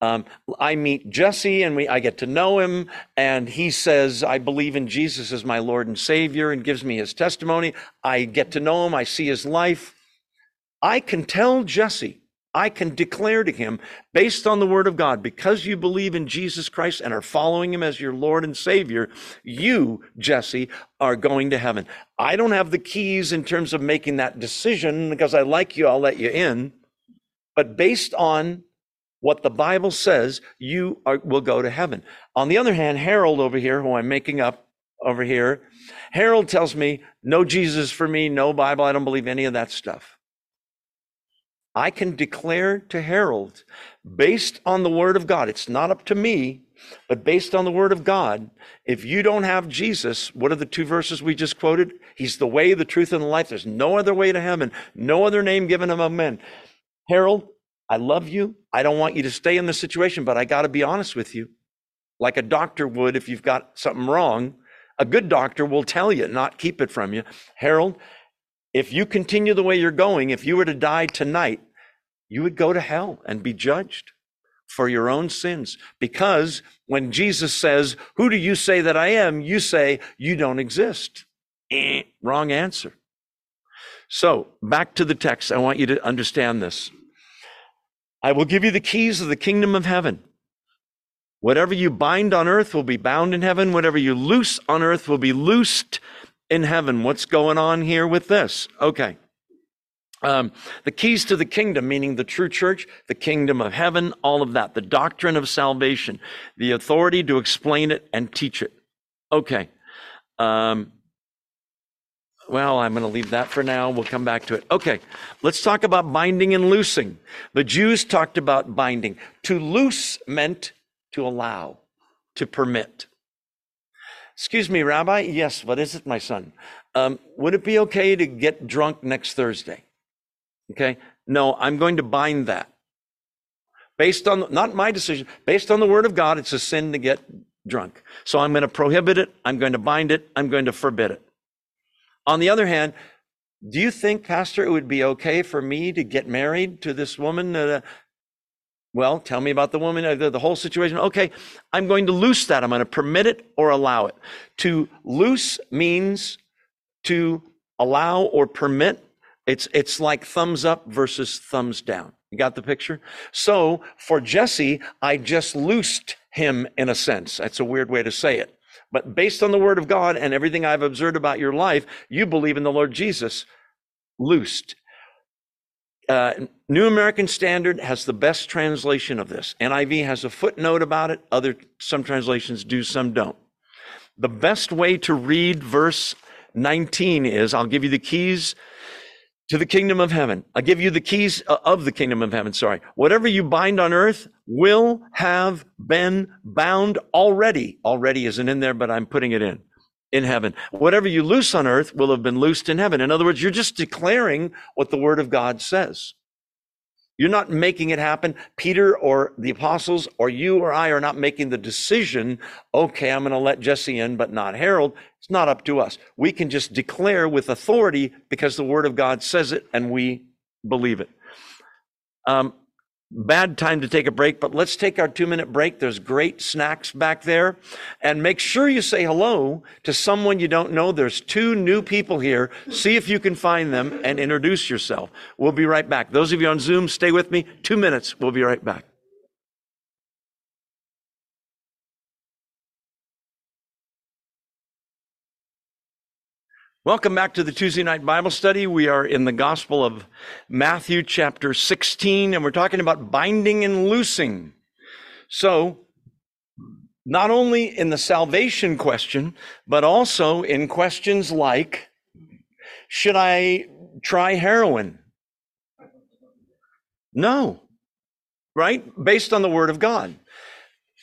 Um, I meet Jesse and we, I get to know him, and he says, I believe in Jesus as my Lord and Savior, and gives me his testimony. I get to know him. I see his life. I can tell Jesse, I can declare to him, based on the Word of God, because you believe in Jesus Christ and are following him as your Lord and Savior, you, Jesse, are going to heaven. I don't have the keys in terms of making that decision, because I like you, I'll let you in. But based on what the Bible says, you are, will go to heaven. On the other hand, Harold over here, who I'm making up over here, Harold tells me, no Jesus for me, no Bible, I don't believe any of that stuff. I can declare to Harold, based on the Word of God, it's not up to me, but based on the Word of God, if you don't have Jesus, what are the two verses we just quoted? He's the way, the truth, and the life. There's no other way to heaven, no other name given among men. Harold, I love you. I don't want you to stay in this situation, but I got to be honest with you. Like a doctor would if you've got something wrong, a good doctor will tell you, not keep it from you. Harold, if you continue the way you're going, if you were to die tonight, you would go to hell and be judged for your own sins. Because when Jesus says, who do you say that I am? You say, you don't exist. Eh, wrong answer. So back to the text. I want you to understand this. I will give you the keys of the kingdom of heaven. Whatever you bind on earth will be bound in heaven. Whatever you loose on earth will be loosed in heaven. What's going on here with this? Okay. Um, the keys to the kingdom, meaning the true church, the kingdom of heaven, all of that, the doctrine of salvation, the authority to explain it and teach it. Okay. Um, Well, I'm going to leave that for now. We'll come back to it. Okay, let's talk about binding and loosing. The Jews talked about binding. To loose meant to allow, to permit. Excuse me, Rabbi. Yes, what is it, my son? Um, would it be okay to get drunk next Thursday? Okay. No, I'm going to bind that. Based on, not my decision, based on the Word of God, it's a sin to get drunk. So I'm going to prohibit it. I'm going to bind it. I'm going to forbid it. On the other hand, do you think, Pastor, it would be okay for me to get married to this woman? Uh, well, tell me about the woman, uh, the, the whole situation. Okay, I'm going to loose that. I'm going to permit it or allow it. To loose means to allow or permit. It's, it's like thumbs up versus thumbs down. You got the picture? So for Jesse, I just loosed him in a sense. That's a weird way to say it. But based on the Word of God and everything I've observed about your life, you believe in the Lord Jesus. Loosed. Uh, New American Standard has the best translation of this. N I V has a footnote about it. Other, some translations do, some don't. The best way to read verse nineteen is, I'll give you the keys to the kingdom of heaven. I'll give you the keys of the kingdom of heaven, sorry. Whatever you bind on earth will have been bound already. Already isn't in there, but I'm putting it in. in heaven. Whatever you loose on earth will have been loosed in heaven. In other words, you're just declaring what the Word of God says. You're not making it happen. Peter or the apostles or you or I are not making the decision, okay, I'm going to let Jesse in, but not Harold. It's not up to us. We can just declare with authority because the Word of God says it and we believe it. Um, bad time to take a break, but let's take our two-minute break. There's great snacks back there. And make sure you say hello to someone you don't know. There's two new people here. See if you can find them and introduce yourself. We'll be right back. Those of you on Zoom, stay with me. Two minutes. We'll be right back. Welcome back to the Tuesday night Bible study. We are in the Gospel of Matthew chapter sixteen, and we're talking about binding and loosing. So, not only in the salvation question, but also in questions like, should I try heroin? No, right? Based on the Word of God.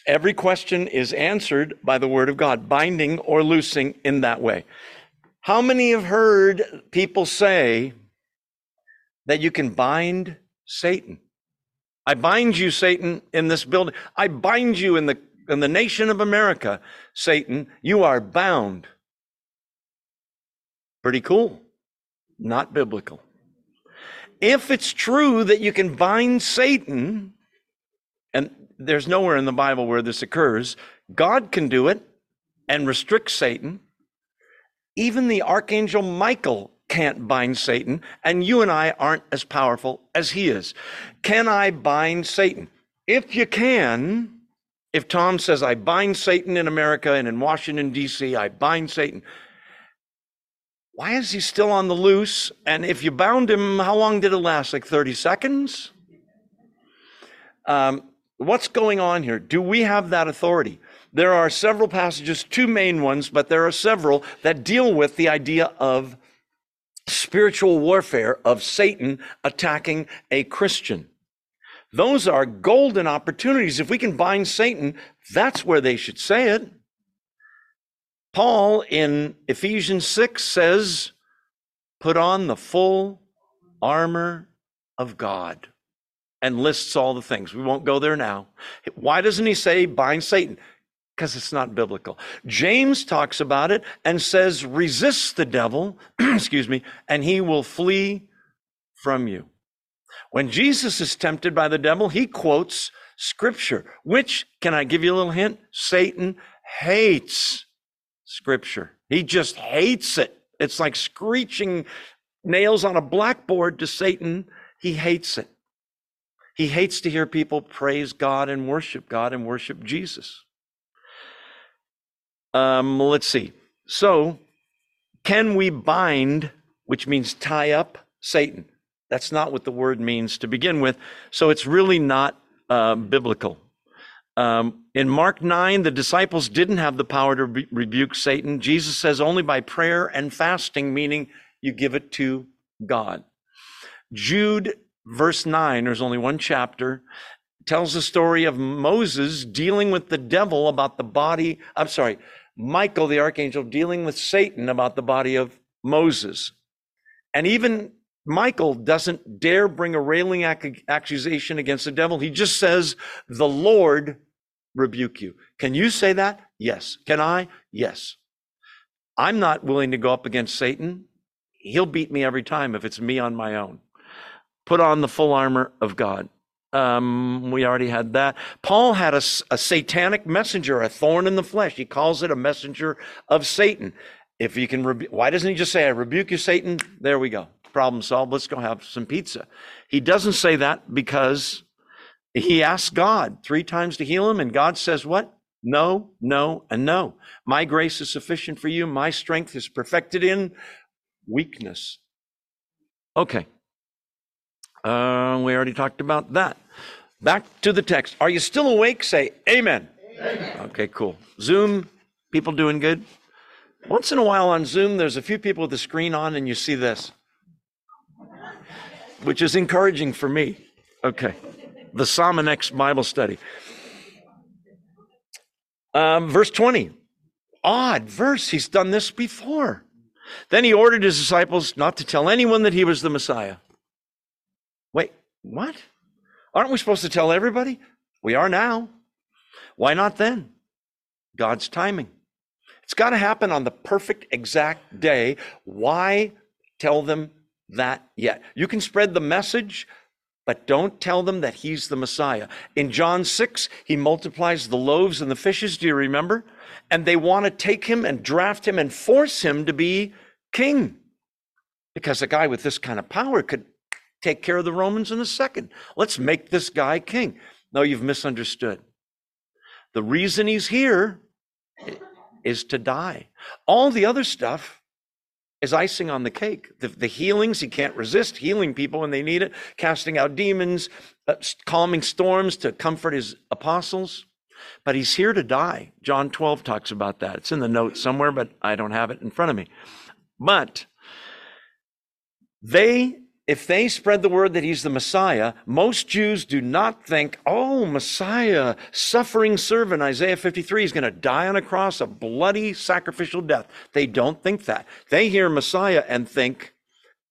Every question is answered by the Word of God, binding or loosing in that way. How many have heard people say that you can bind Satan? I bind you, Satan, in this building. I bind you in the in the nation of America, Satan. You are bound. Pretty cool. Not biblical. If it's true that you can bind Satan, and there's nowhere in the Bible where this occurs, God can do it and restrict Satan. Even the Archangel Michael can't bind Satan, and you and I aren't as powerful as he is. Can I bind Satan? If you can, if Tom says, I bind Satan in America and in Washington, D C, I bind Satan. Why is he still on the loose? And if you bound him, how long did it last? Like thirty seconds? Um, what's going on here? Do we have that authority? There are several passages, two main ones, but there are several that deal with the idea of spiritual warfare, of Satan attacking a Christian. Those are golden opportunities. If we can bind Satan, that's where they should say it. Paul in Ephesians six says, put on the full armor of God, and lists all the things. We won't go there now. Why doesn't he say bind Satan? Because it's not biblical. James talks about it and says, resist the devil, excuse me, and he will flee from you. When Jesus is tempted by the devil, he quotes Scripture, which, can I give you a little hint? Satan hates Scripture. He just hates it. It's like screeching nails on a blackboard to Satan. He hates it. He hates to hear people praise God and worship God and worship Jesus. Um, let's see. So, can we bind, which means tie up, Satan? That's not what the word means to begin with. So it's really not uh, biblical. Um, in Mark nine, the disciples didn't have the power to re- rebuke Satan. Jesus says only by prayer and fasting, meaning you give it to God. Jude, verse nine, there's only one chapter, tells the story of Moses dealing with the devil about the body, I'm sorry, Michael the Archangel dealing with Satan about the body of Moses. And even Michael doesn't dare bring a railing ac- accusation against the devil. He just says, the Lord rebuke you. Can you say that? Yes. Can I? Yes. I'm not willing to go up against Satan. He'll beat me every time if it's me on my own. Put on the full armor of God. Um, we already had that. Paul had a, a satanic messenger, a thorn in the flesh. He calls it a messenger of Satan. If you can, rebu- why doesn't he just say, I rebuke you, Satan? There we go. Problem solved. Let's go have some pizza. He doesn't say that because he asked God three times to heal him. And God says, what? No, no, and no. My grace is sufficient for you. My strength is perfected in weakness. Okay. Uh, we already talked about that. Back to the text. Are you still awake? Say amen. Amen. Okay, cool. Zoom, people doing good? Once in a while on Zoom, there's a few people with the screen on and you see this, which is encouraging for me. Okay. The Salmonex Bible study. Um, verse twenty. odd verse. He's done this before. Then he ordered his disciples not to tell anyone that he was the Messiah. Wait, what? Aren't we supposed to tell everybody? We are now. Why not then? God's timing. It's got to happen on the perfect exact day. Why tell them that yet? You can spread the message, but don't tell them that he's the Messiah. In John six, he multiplies the loaves and the fishes. Do you remember? And they want to take him and draft him and force him to be king, because a guy with this kind of power could take care of the Romans in a second. Let's make this guy king. No, you've misunderstood. The reason he's here is to die. All the other stuff is icing on the cake. The, the healings, he can't resist healing people when they need it, casting out demons, uh, calming storms to comfort his apostles. But he's here to die. John twelve talks about that. It's in the notes somewhere, but I don't have it in front of me. But they, if they spread the word that he's the Messiah, most Jews do not think, oh, Messiah, suffering servant, Isaiah fifty-three, he's going to die on a cross, a bloody sacrificial death. They don't think that. They hear Messiah and think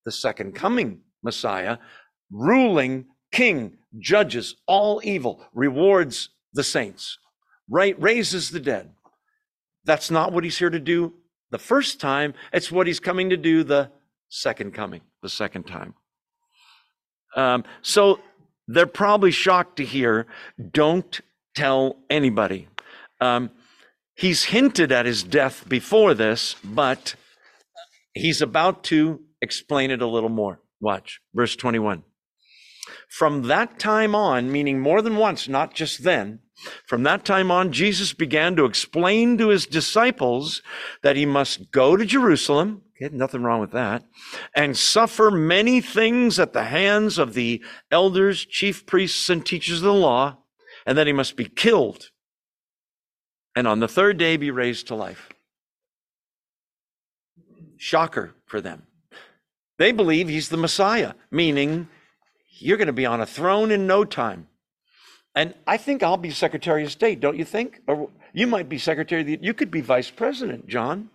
the second coming Messiah, ruling king, judges all evil, rewards the saints, right? Raises the dead. That's not what he's here to do the first time. It's what he's coming to do the second coming, the second time. Um, so they're probably shocked to hear, don't tell anybody. Um, he's hinted at his death before this, but he's about to explain it a little more. Watch verse twenty-one. From that time on, meaning more than once, not just then, from that time on, Jesus began to explain to his disciples that he must go to Jerusalem. Okay, nothing wrong with that. And suffer many things at the hands of the elders, chief priests, and teachers of the law, and that he must be killed and on the third day be raised to life. Shocker for them. They believe he's the Messiah, meaning you're going to be on a throne in no time. And I think I'll be Secretary of State, don't you think? Or you might be Secretary of the, you could be Vice President, John.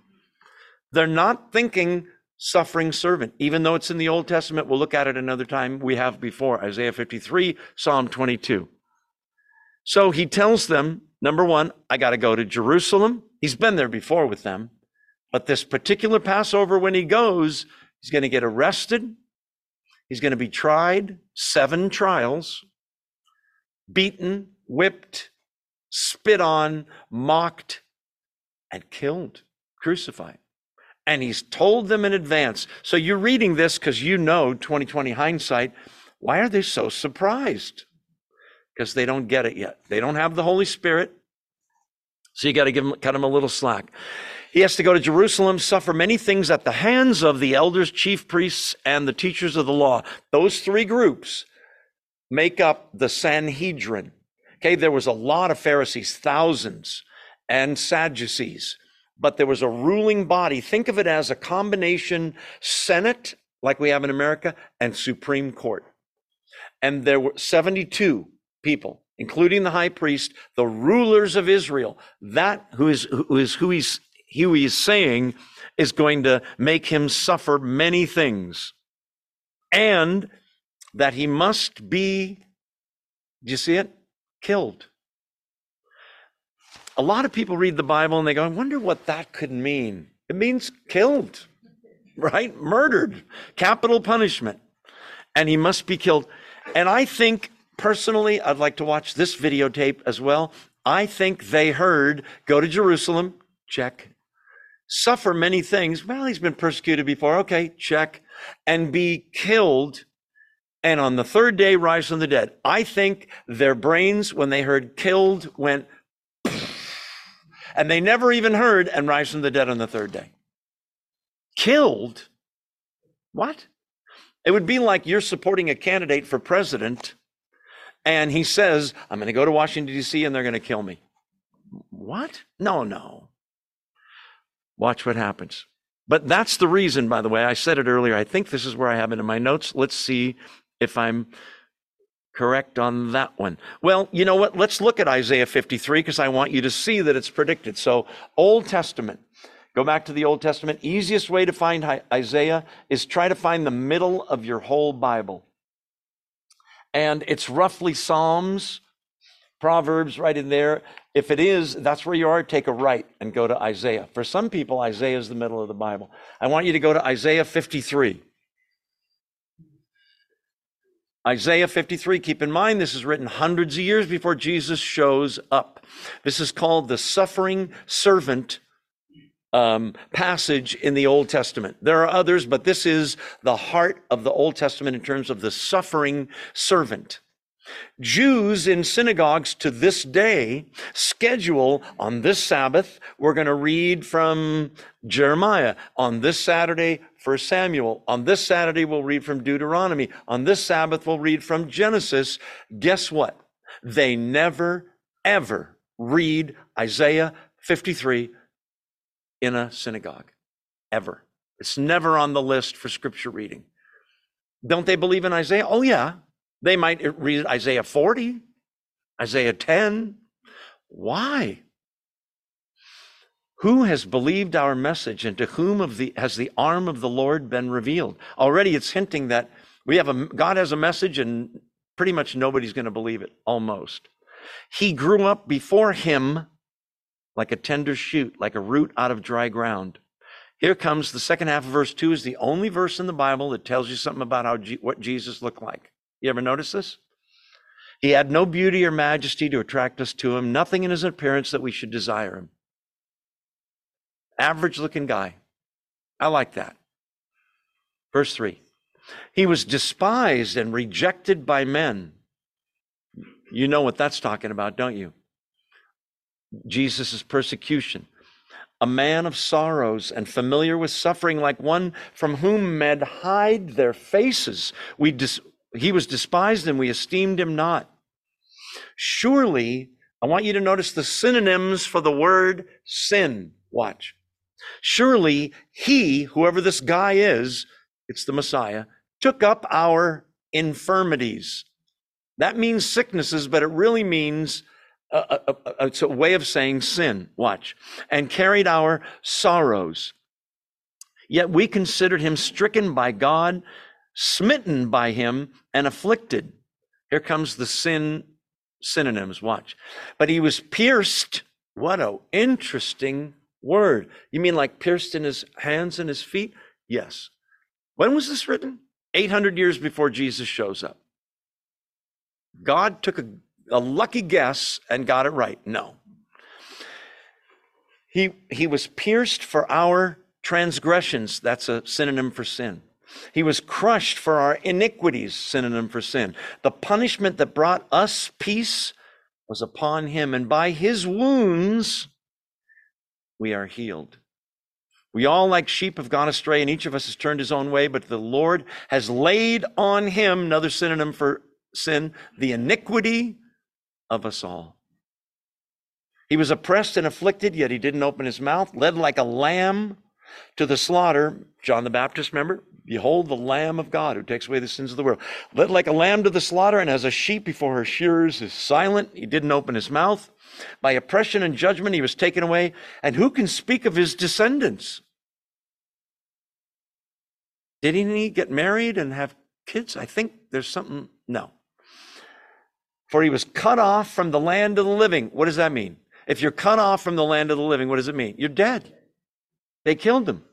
They're not thinking suffering servant, even though it's in the Old Testament. We'll look at it another time. We have before Isaiah fifty-three, Psalm twenty-two. So he tells them, number one, I got to go to Jerusalem. He's been there before with them, but this particular Passover, when he goes, he's going to get arrested. He's going to be tried, seven trials, beaten, whipped, spit on, mocked, and killed, crucified. And he's told them in advance. So you're reading this because you know twenty twenty hindsight. Why are they so surprised? Because they don't get it yet. They don't have the Holy Spirit. So you got to give him, cut him a little slack. He has to go to Jerusalem, suffer many things at the hands of the elders, chief priests, and the teachers of the law. Those three groups make up the Sanhedrin. Okay, there was a lot of Pharisees, thousands, and Sadducees, but there was a ruling body. Think of it as a combination Senate, like we have in America, and Supreme Court. And there were seventy-two people, including the high priest, the rulers of Israel. That who is who is who he's He who is saying is going to make him suffer many things, and that he must be, do you see it? Killed. A lot of people read the Bible and they go, I wonder what that could mean. It means killed, right? Murdered, capital punishment. And he must be killed. And I think personally, I'd like to watch this videotape as well. I think they heard, go to Jerusalem, check. Suffer many things. Well, he's been persecuted before. Okay, check. And be killed. And on the third day, rise from the dead. I think their brains, when they heard killed, went, and they never even heard and rise from the dead on the third day. Killed? What? It would be like you're supporting a candidate for president, and he says, I'm going to go to Washington, D C, and they're going to kill me. What? No, no. Watch what happens. But that's the reason, by the way, I said it earlier. I think this is where I have it in my notes. Let's see if I'm correct on that one. Well, you know what? Let's look at Isaiah fifty-three because I want you to see that it's predicted. So Old Testament, go back to the Old Testament. Easiest way to find Isaiah is try to find the middle of your whole Bible. And it's roughly Psalms, Proverbs right in there. If it is, that's where you are. Take a right and go to Isaiah. For some people, Isaiah is the middle of the Bible. I want you to go to Isaiah fifty-three. Isaiah fifty-three, keep in mind, this is written hundreds of years before Jesus shows up. This is called the suffering servant um, passage in the Old Testament. There are others, but this is the heart of the Old Testament in terms of the suffering servant. Jews in synagogues to this day schedule on this Sabbath, we're going to read from Jeremiah. On this Saturday, First Samuel. On this Saturday, we'll read from Deuteronomy. On this Sabbath, we'll read from Genesis. Guess what? They never, ever read Isaiah fifty-three in a synagogue. Ever. It's never on the list for scripture reading. Don't they believe in Isaiah? Oh, yeah. They might read Isaiah forty, Isaiah ten. Why? Who has believed our message, and to whom of the, has the arm of the Lord been revealed? Already it's hinting that we have a, God has a message and pretty much nobody's going to believe it, almost. He grew up before him like a tender shoot, like a root out of dry ground. Here comes the second half of verse two is the only verse in the Bible that tells you something about how G, what Jesus looked like. You ever notice this? He had no beauty or majesty to attract us to him, nothing in his appearance that we should desire him. Average looking guy. I like that. Verse three. He was despised and rejected by men. You know what that's talking about, don't you? Jesus' persecution. A man of sorrows and familiar with suffering, like one from whom men hide their faces. We dis- He was despised and we esteemed him not. Surely, I want you to notice the synonyms for the word sin. Watch. Surely he, whoever this guy is, it's the Messiah, took up our infirmities. That means sicknesses, but it really means a, a, a, it's a way of saying sin. Watch. And carried our sorrows. Yet we considered him stricken by God, smitten by him and afflicted. Here comes the sin synonyms. Watch. But he was pierced. What an interesting word. You mean like pierced in his hands and his feet? Yes. When was this written? eight hundred years before Jesus shows up. God took a, a lucky guess and got it right. No. He, he was pierced for our transgressions. That's a synonym for sin. He was crushed for our iniquities, synonym for sin. The punishment that brought us peace was upon him, and by his wounds we are healed. We all like sheep have gone astray, and each of us has turned his own way, but the Lord has laid on him, another synonym for sin, the iniquity of us all. He was oppressed and afflicted, yet he didn't open his mouth, led like a lamb to the slaughter. John the Baptist, remember? Behold, the Lamb of God who takes away the sins of the world. Led like a lamb to the slaughter, and as a sheep before her shearers is silent, he didn't open his mouth. By oppression and judgment he was taken away. And who can speak of his descendants? Didn't he get married and have kids? I think there's something. No. For he was cut off from the land of the living. What does that mean? If you're cut off from the land of the living, what does it mean? You're dead. They killed him.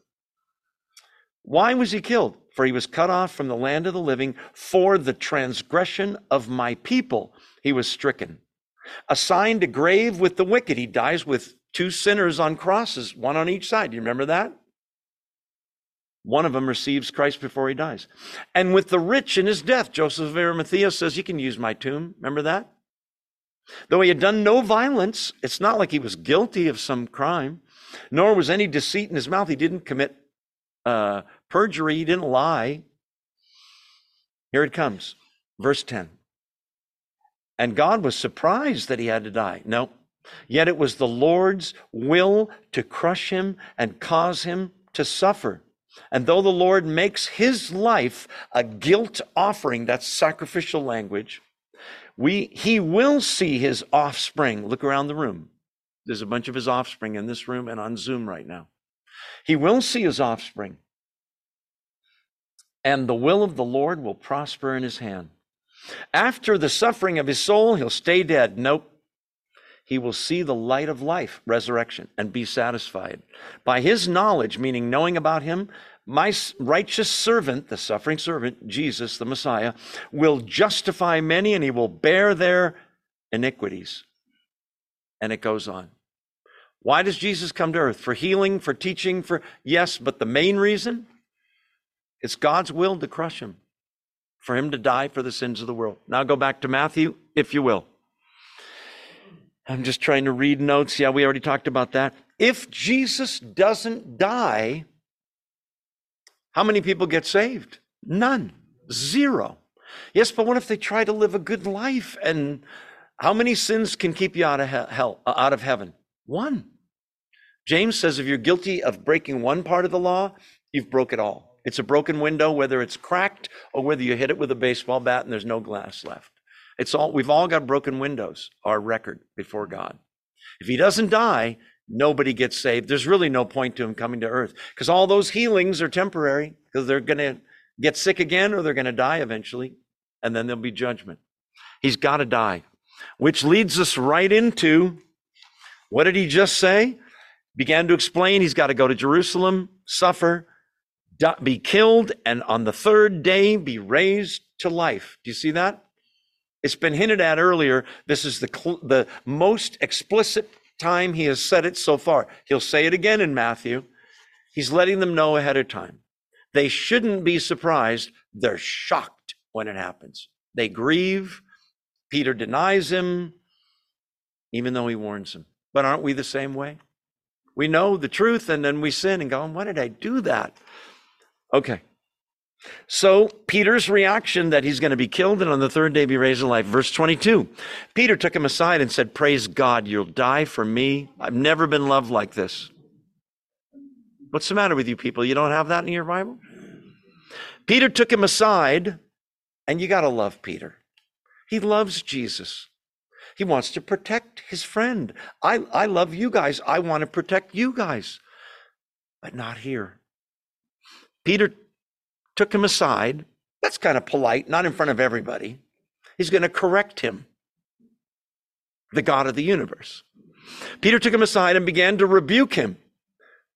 Why was he killed? For he was cut off from the land of the living. For the transgression of my people, he was stricken. Assigned a grave with the wicked. He dies with two sinners on crosses, one on each side. Do you remember that? One of them receives Christ before he dies. And with the rich in his death, Joseph of Arimathea says, you can use my tomb. Remember that? Though he had done no violence, it's not like he was guilty of some crime, nor was any deceit in his mouth. He didn't commit uh, perjury. He didn't lie. Here it comes. Verse ten. And God was surprised that he had to die. No. Yet it was the Lord's will to crush him and cause him to suffer. And though the Lord makes his life a guilt offering, that's sacrificial language, We, he will see his offspring. Look around the room. There's a bunch of his offspring in this room and on Zoom right now. He will see his offspring. And the will of the Lord will prosper in his hand. After the suffering of his soul, he'll stay dead. Nope. He will see the light of life, resurrection, and be satisfied. By his knowledge, meaning knowing about him, my righteous servant, the suffering servant, Jesus, the Messiah, will justify many, and he will bear their iniquities. And it goes on. Why does Jesus come to earth? For healing, for teaching, for yes, but the main reason, it's God's will to crush him, for him to die for the sins of the world. Now go back to Matthew, if you will. I'm just trying to read notes. Yeah, we already talked about that. If Jesus doesn't die, how many people get saved? None. Zero. Yes, but what if they try to live a good life? And how many sins can keep you out of hell, out of heaven? One. James says if you're guilty of breaking one part of the law, you've broke it all. It's a broken window, whether it's cracked or whether you hit it with a baseball bat and there's no glass left. It's all, we've all got broken windows, our record before God. If he doesn't die, nobody gets saved. There's really no point to him coming to earth, because all those healings are temporary, because they're going to get sick again or they're going to die eventually, and then there'll be judgment. He's got to die, which leads us right into, what did he just say? Began to explain he's got to go to Jerusalem, suffer, be killed, and on the third day be raised to life. Do you see that? It's been hinted at earlier. This is the, the most explicit time he has said it so far. He'll say it again in Matthew. He's letting them know ahead of time. They shouldn't be surprised. They're shocked when it happens. They grieve. Peter denies him, even though he warns him. But aren't we the same way? We know the truth and then we sin and go, why did I do that? Okay. So Peter's reaction that he's going to be killed and on the third day be raised to life. Verse twenty-two, Peter took him aside and said, praise God, you'll die for me. I've never been loved like this. What's the matter with you people? You don't have that in your Bible? Peter took him aside, and you got to love Peter. He loves Jesus. He wants to protect his friend. I, I love you guys. I want to protect you guys, but not here. Peter took him aside. That's kind of polite, not in front of everybody. He's going to correct him, the God of the universe. Peter took him aside and began to rebuke him.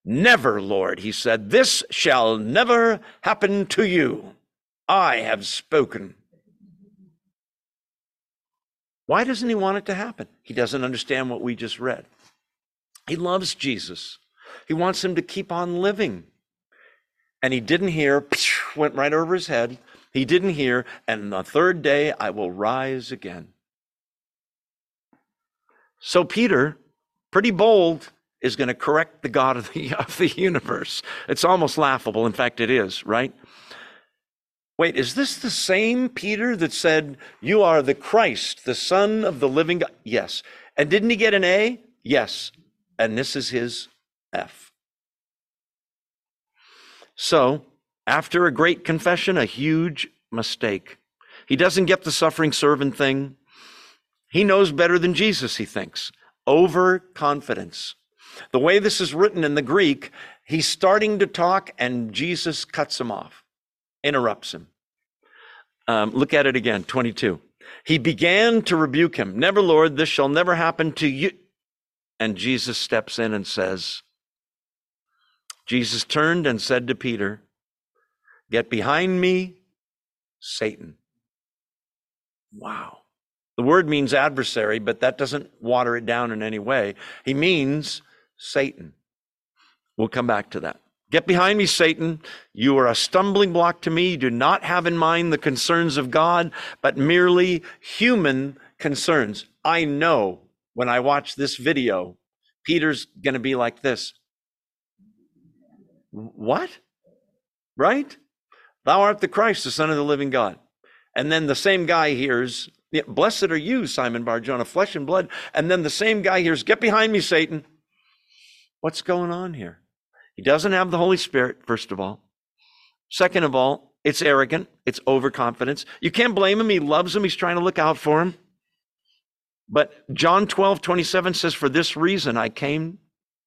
Never, Lord, he said, this shall never happen to you. I have spoken. Why doesn't he want it to happen? He doesn't understand what we just read. He loves Jesus. He wants him to keep on living. And he didn't hear, went right over his head. He didn't hear, and the third day I will rise again. So Peter, pretty bold, is going to correct the God of the, of the universe. It's almost laughable. In fact, it is, right? Wait, is this the same Peter that said, you are the Christ, the Son of the living God? Yes. And didn't he get an A? Yes. And this is his F. So, after a great confession, a huge mistake. He doesn't get the suffering servant thing. He knows better than Jesus, he thinks. Overconfidence. The way this is written in the Greek, he's starting to talk and Jesus cuts him off, interrupts him. Um, look at it again, twenty-two. He began to rebuke him. Never, Lord, this shall never happen to you. And Jesus steps in and says, Jesus turned and said to Peter, get behind me, Satan. Wow. The word means adversary, but that doesn't water it down in any way. He means Satan. We'll come back to that. Get behind me, Satan. You are a stumbling block to me. You do not have in mind the concerns of God, but merely human concerns. I know when I watch this video, Peter's going to be like this. What? Right? Thou art the Christ, the Son of the living God. And then the same guy hears, blessed are you, Simon bar Jonah, flesh and blood. And then the same guy hears, get behind me, Satan. What's going on here? He doesn't have the Holy Spirit, first of all. Second of all, it's arrogant. It's overconfidence. You can't blame him. He loves him. He's trying to look out for him. But John twelve twenty-seven says, for this reason I came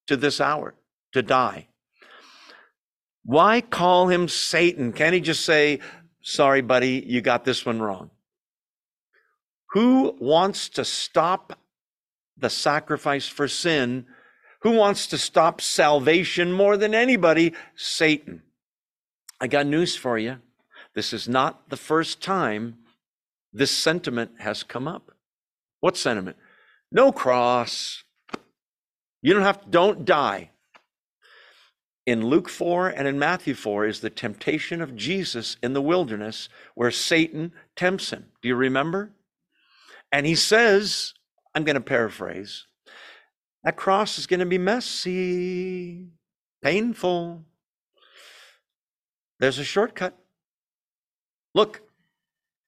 to this hour, to die. Why call him Satan? Can't he just say, sorry, buddy, you got this one wrong? Who wants to stop the sacrifice for sin? Who wants to stop salvation more than anybody? Satan. I got news for you. This is not the first time this sentiment has come up. What sentiment? No cross. You don't have to, don't die. In Luke four and in Matthew four is the temptation of Jesus in the wilderness where Satan tempts him. Do you remember? And he says, I'm going to paraphrase, that cross is going to be messy, painful. There's a shortcut. Look,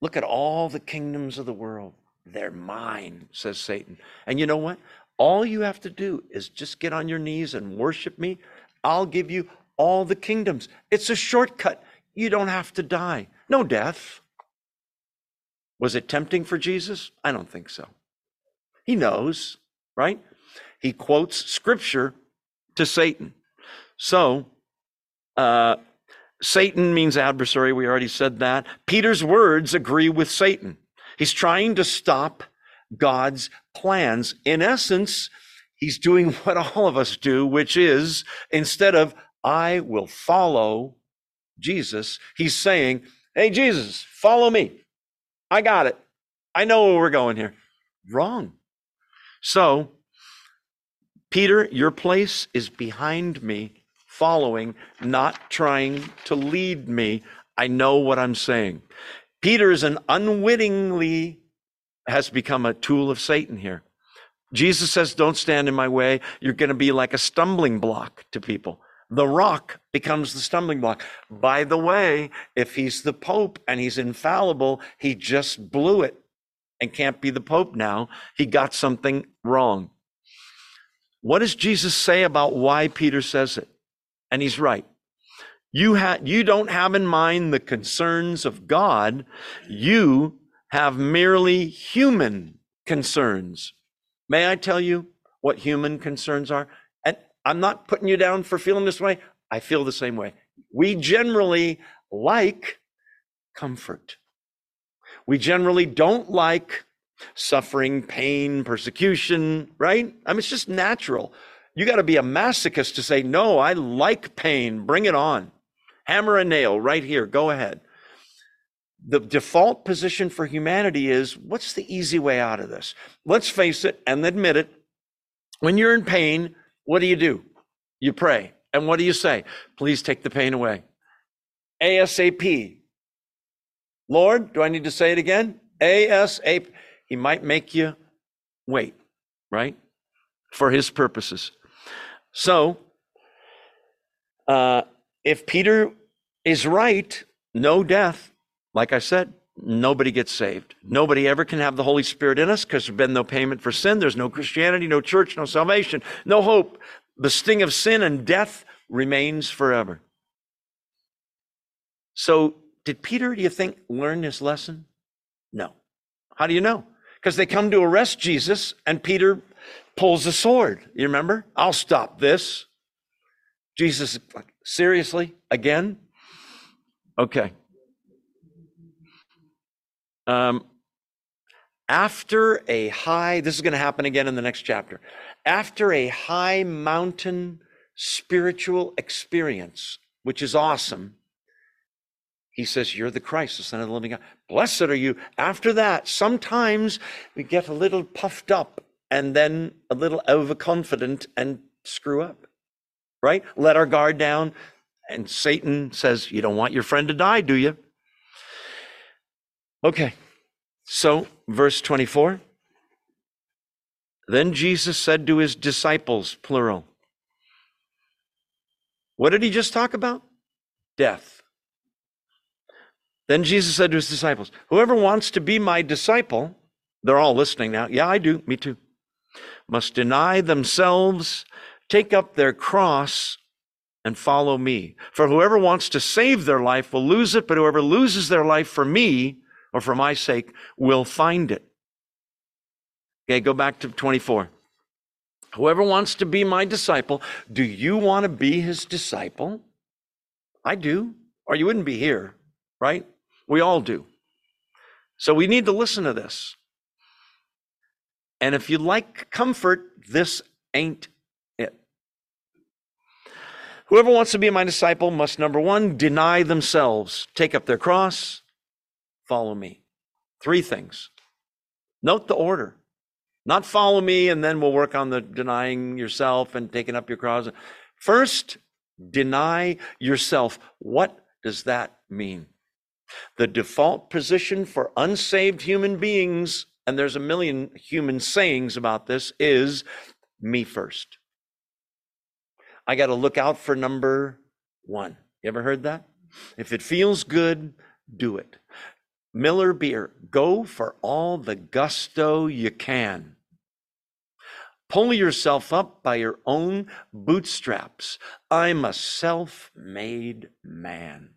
look at all the kingdoms of the world. They're mine, says Satan. And you know what? All you have to do is just get on your knees and worship me. I'll give you all the kingdoms. It's a shortcut. You don't have to die. No death. Was it tempting for Jesus? I don't think so. He knows, right? He quotes scripture to Satan. So, uh, Satan means adversary. We already said that. Peter's words agree with Satan. He's trying to stop God's plans. In essence, he's doing what all of us do, which is instead of, I will follow Jesus, he's saying, hey, Jesus, follow me. I got it. I know where we're going here. Wrong. So, Peter, your place is behind me, following, not trying to lead me. I know what I'm saying. Peter is an unwittingly has become a tool of Satan here. Jesus says, don't stand in my way. You're going to be like a stumbling block to people. The rock becomes the stumbling block. By the way, if he's the Pope and he's infallible, he just blew it and can't be the Pope now. He got something wrong. What does Jesus say about why Peter says it? And he's right. You ha- you don't have in mind the concerns of God. You have merely human concerns. May I tell you what human concerns are? And I'm not putting you down for feeling this way. I feel the same way. We generally like comfort. We generally don't like suffering, pain, persecution, right? I mean, it's just natural. You got to be a masochist to say, no, I like pain. Bring it on. Hammer a nail right here. Go ahead. The default position for humanity is, what's the easy way out of this? Let's face it and admit it. When you're in pain, what do you do? You pray. And what do you say? Please take the pain away. ASAP. Lord, do I need to say it again? ASAP. He might make you wait, right? For his purposes. So, uh, if Peter is right, no death. Like I said, nobody gets saved. Nobody ever can have the Holy Spirit in us because there's been no payment for sin. There's no Christianity, no church, no salvation, no hope. The sting of sin and death remains forever. So did Peter, do you think, learn his lesson? No. How do you know? Because they come to arrest Jesus and Peter pulls a sword. You remember? I'll stop this. Jesus, seriously? Again? Okay. Um, after a high, this is going to happen again in the next chapter. After a high mountain spiritual experience, which is awesome, he says, you're the Christ, the Son of the living God. Blessed are you. After that, sometimes we get a little puffed up and then a little overconfident and screw up, right? Let our guard down. And Satan says, you don't want your friend to die, do you? Okay, so verse twenty-four, then Jesus said to his disciples, plural. What did he just talk about? Death. Then Jesus said to his disciples, whoever wants to be my disciple, they're all listening now. Yeah, I do. Me too. Must deny themselves, take up their cross, and follow me. For whoever wants to save their life will lose it, but whoever loses their life for me, or for my sake, will find it. Okay, go back to twenty-four. Whoever wants to be my disciple, do you want to be his disciple? I do, or you wouldn't be here, right? We all do. So we need to listen to this. And if you like comfort, this ain't it. Whoever wants to be my disciple must, number one, deny themselves, take up their cross, follow me. Three things. Note the order. Not follow me, and then we'll work on the denying yourself and taking up your cross. First, deny yourself. What does that mean? The default position for unsaved human beings, and there's a million human sayings about this, is me first. I got to look out for number one. You ever heard that? If it feels good, do it. Miller Beer, go for all the gusto you can. Pull yourself up by your own bootstraps. I'm a self-made man.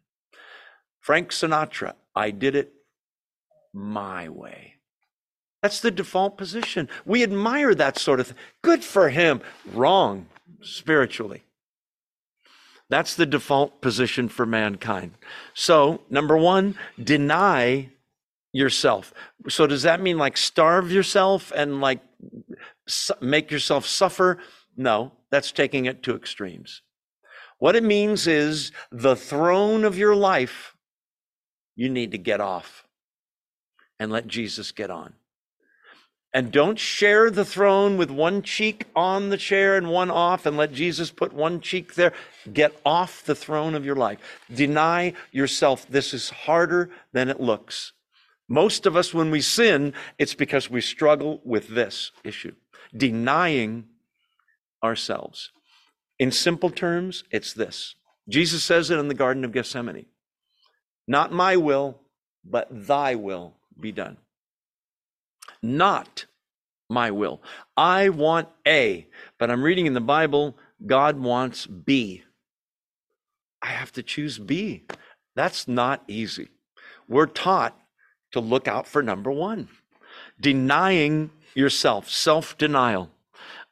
Frank Sinatra, I did it my way. That's the default position. We admire that sort of thing. Good for him. Wrong, spiritually. That's the default position for mankind. So, number one, deny yourself. So does that mean like starve yourself and like make yourself suffer? No, that's taking it to extremes. What it means is the throne of your life, you need to get off and let Jesus get on. And don't share the throne with one cheek on the chair and one off and let Jesus put one cheek there. Get off the throne of your life. Deny yourself. This is harder than it looks. Most of us, when we sin, it's because we struggle with this issue. Denying ourselves. In simple terms, it's this. Jesus says it in the Garden of Gethsemane. Not my will, but thy will be done. Not my will. I want A, but I'm reading in the Bible, God wants B. I have to choose B. That's not easy. We're taught to look out for number one. Denying yourself, self-denial.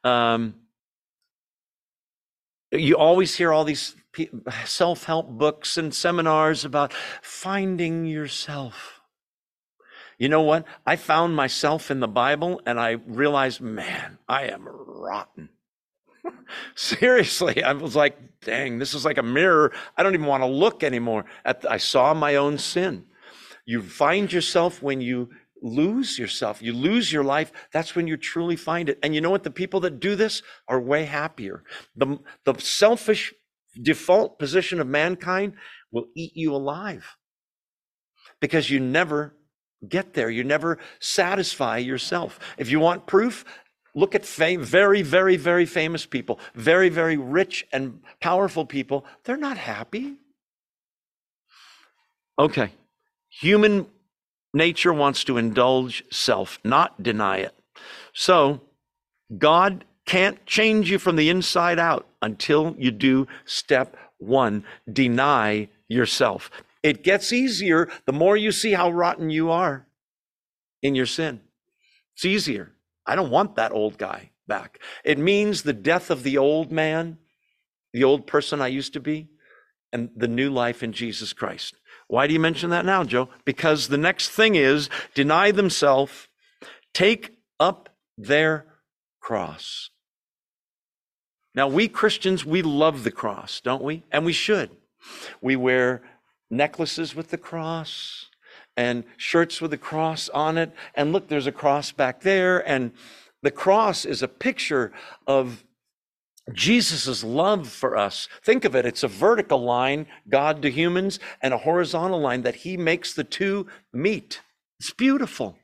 Um, you always hear all these self-help books and seminars about finding yourself. You know what? I found myself in the Bible and I realized, man, I am rotten. Seriously, I was like, dang, this is like a mirror. I don't even want to look anymore. At the, I saw my own sin. You find yourself when you lose yourself. You lose your life. That's when you truly find it. And you know what? The people that do this are way happier. The, the selfish default position of mankind will eat you alive because you never get there. You never satisfy yourself. If you want proof, look at fam- very, very, very famous people, very, very rich and powerful people. They're not happy. Okay. Human nature wants to indulge self, not deny it. So God can't change you from the inside out until you do step one, deny yourself. It gets easier the more you see how rotten you are in your sin. It's easier. I don't want that old guy back. It means the death of the old man, the old person I used to be, and the new life in Jesus Christ. Why do you mention that now, Joe? Because the next thing is deny themselves, take up their cross. Now, we Christians, we love the cross, don't we? And we should. We wear necklaces with the cross and shirts with the cross on it. And look, there's a cross back there. And the cross is a picture of Jesus's love for us. Think of it. It's a vertical line, God to humans, and a horizontal line that he makes the two meet. It's beautiful.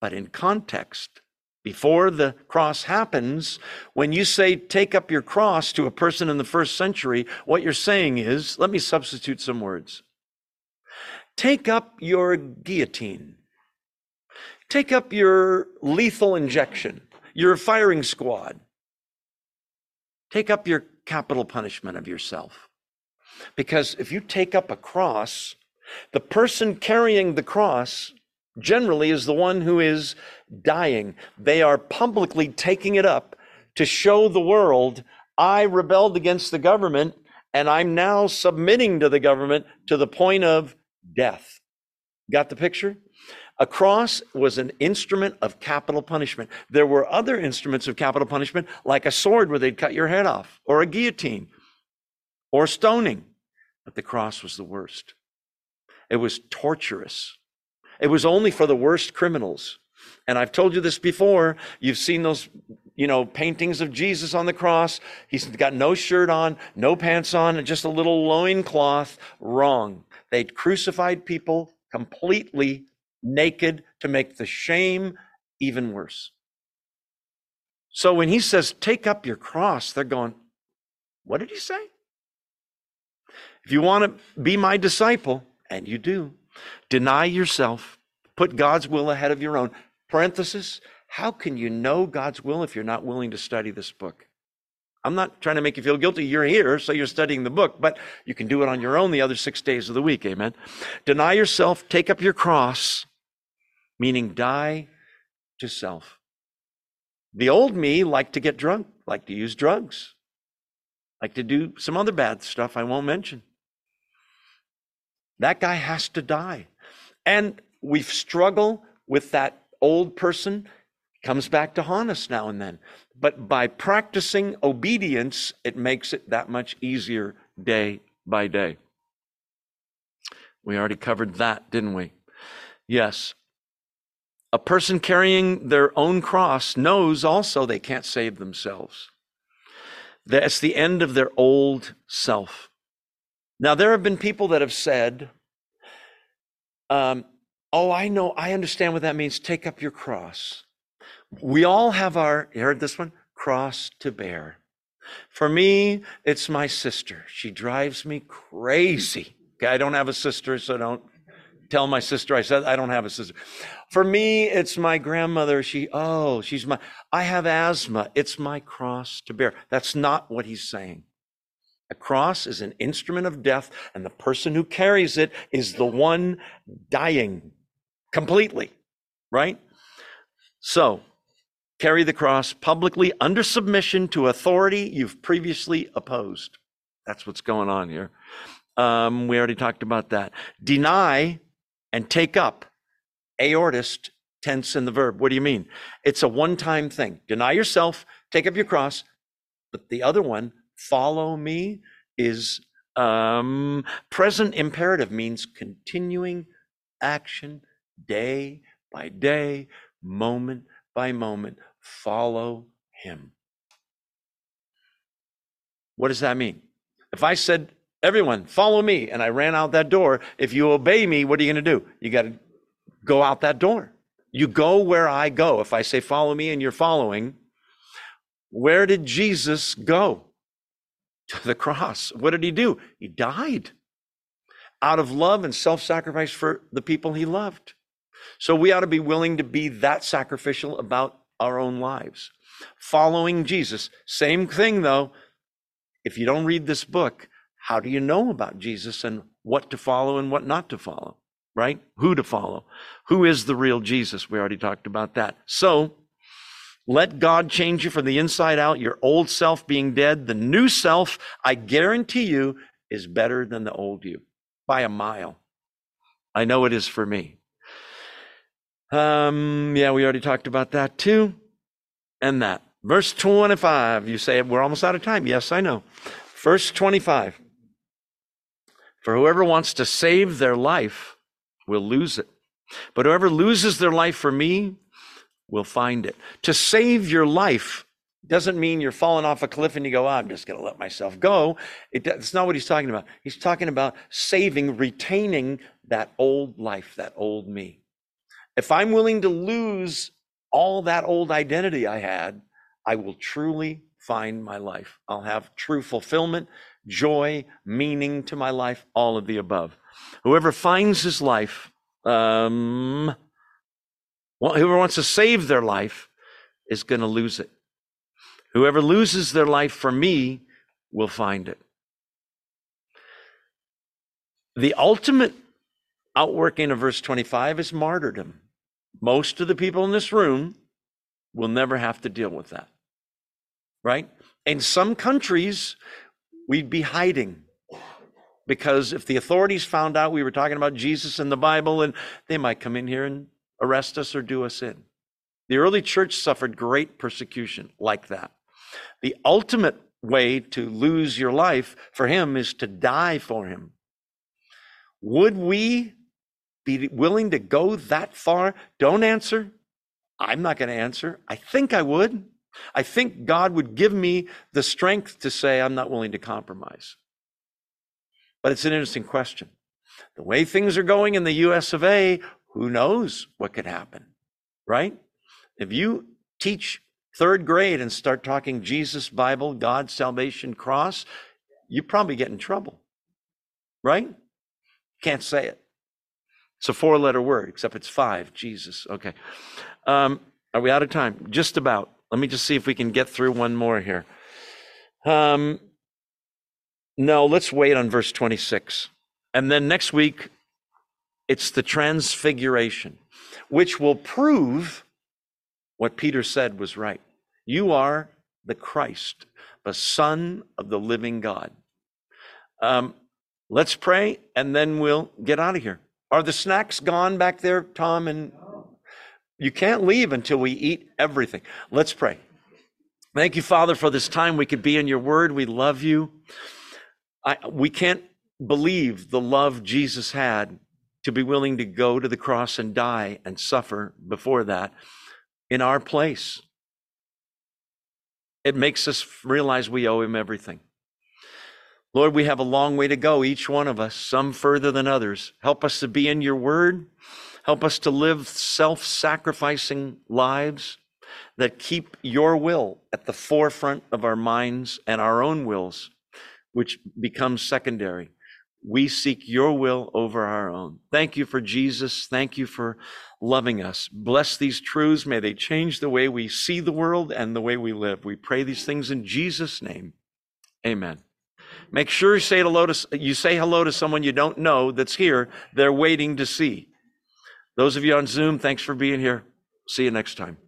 But in context, before the cross happens, when you say take up your cross to a person in the first century, what you're saying is, let me substitute some words. Take up your guillotine. Take up your lethal injection, your firing squad. Take up your capital punishment of yourself. Because if you take up a cross, the person carrying the cross generally is the one who is dying. They are publicly taking it up to show the world, I rebelled against the government, and I'm now submitting to the government to the point of death. Got the picture? A cross was an instrument of capital punishment. There were other instruments of capital punishment, like a sword where they'd cut your head off, or a guillotine, or stoning. But the cross was the worst. It was torturous. It was only for the worst criminals. And I've told you this before. You've seen those, you know, paintings of Jesus on the cross. He's got no shirt on, no pants on, and just a little loincloth. Wrong. They crucified people completely naked to make the shame even worse. So when he says, take up your cross, they're going, what did he say? If you want to be my disciple, and you do, deny yourself, put God's will ahead of your own. Parenthesis, how can you know God's will if you're not willing to study this book? I'm not trying to make you feel guilty. You're here, so you're studying the book, but you can do it on your own the other six days of the week, amen? Deny yourself, take up your cross, meaning die to self. The old me liked to get drunk, liked to use drugs, liked to do some other bad stuff I won't mention. That guy has to die. And we struggle with that old person. Comes back to haunt us now and then. But by practicing obedience, it makes it that much easier day by day. We already covered that, didn't we? Yes. A person carrying their own cross knows also they can't save themselves. That's the end of their old self. Now, there have been people that have said, um, oh, I know, I understand what that means. Take up your cross. We all have our, you heard this one, cross to bear. For me, it's my sister. She drives me crazy. Okay, I don't have a sister, so don't tell my sister I said I don't have a sister. For me, it's my grandmother. She, oh, she's my, I have asthma. It's my cross to bear. That's not what he's saying. A cross is an instrument of death, and the person who carries it is the one dying completely, right? So, carry the cross publicly under submission to authority you've previously opposed. That's what's going on here. Um, we already talked about that. Deny and take up. Aorist tense in the verb. What do you mean? It's a one-time thing. Deny yourself, take up your cross. But the other one, follow me, is um, present imperative, means continuing action day by day, moment by moment. Follow him. What does that mean? If I said, everyone, follow me, and I ran out that door, if you obey me, what are you going to do? You got to go out that door. You go where I go. If I say, follow me, and you're following, where did Jesus go? To the cross. What did he do? He died out of love and self-sacrifice for the people he loved. So we ought to be willing to be that sacrificial about our own lives. Following Jesus. Same thing, though. If you don't read this book, how do you know about Jesus and what to follow and what not to follow, right? Who to follow? Who is the real Jesus? We already talked about that. So let God change you from the inside out, your old self being dead. The new self, I guarantee you, is better than the old you by a mile. I know it is for me. Um, yeah, we already talked about that too. And that. Verse twenty-five, you say, we're almost out of time. Yes, I know. Verse twenty-five. For whoever wants to save their life will lose it. But whoever loses their life for me will find it. To save your life doesn't mean you're falling off a cliff and you go, oh, I'm just going to let myself go. It, that's not what he's talking about. He's talking about saving, retaining that old life, that old me. If I'm willing to lose all that old identity I had, I will truly find my life. I'll have true fulfillment, joy, meaning to my life, all of the above. Whoever finds his life, um, whoever wants to save their life is going to lose it. Whoever loses their life for me will find it. The ultimate outworking of verse twenty-five is martyrdom. Most of the people in this room will never have to deal with that, right? In some countries, we'd be hiding, because if the authorities found out we were talking about Jesus and the Bible, and they might come in here and arrest us or do us in. The early church suffered great persecution like that. The ultimate way to lose your life for him is to die for him. Would we be willing to go that far? Don't answer. I'm not going to answer. I think I would. I think God would give me the strength to say I'm not willing to compromise. But it's an interesting question. The way things are going in the U S of A, who knows what could happen, right? If you teach third grade and start talking Jesus, Bible, God, salvation, cross, you probably get in trouble, right? Can't say it. It's a four-letter word, except it's five, Jesus. Okay. Um, are we out of time? Just about. Let me just see if we can get through one more here. Um, no, let's wait on verse twenty-six. And then next week, it's the transfiguration, which will prove what Peter said was right. You are the Christ, the Son of the living God. Um, let's pray, and then we'll get out of here. Are the snacks gone back there, Tom? And you can't leave until we eat everything. Let's pray. Thank you, Father, for this time we could be in your word. We love you. I, we can't believe the love Jesus had to be willing to go to the cross and die and suffer before that in our place. It makes us realize we owe him everything. Lord, we have a long way to go, each one of us, some further than others. Help us to be in your word. Help us to live self-sacrificing lives that keep your will at the forefront of our minds and our own wills, which becomes secondary. We seek your will over our own. Thank you for Jesus. Thank you for loving us. Bless these truths. May they change the way we see the world and the way we live. We pray these things in Jesus' name. Amen. Make sure you say hello to you say hello to someone you don't know that's here. They're waiting to see. Those of you on Zoom, thanks for being here. See you next time.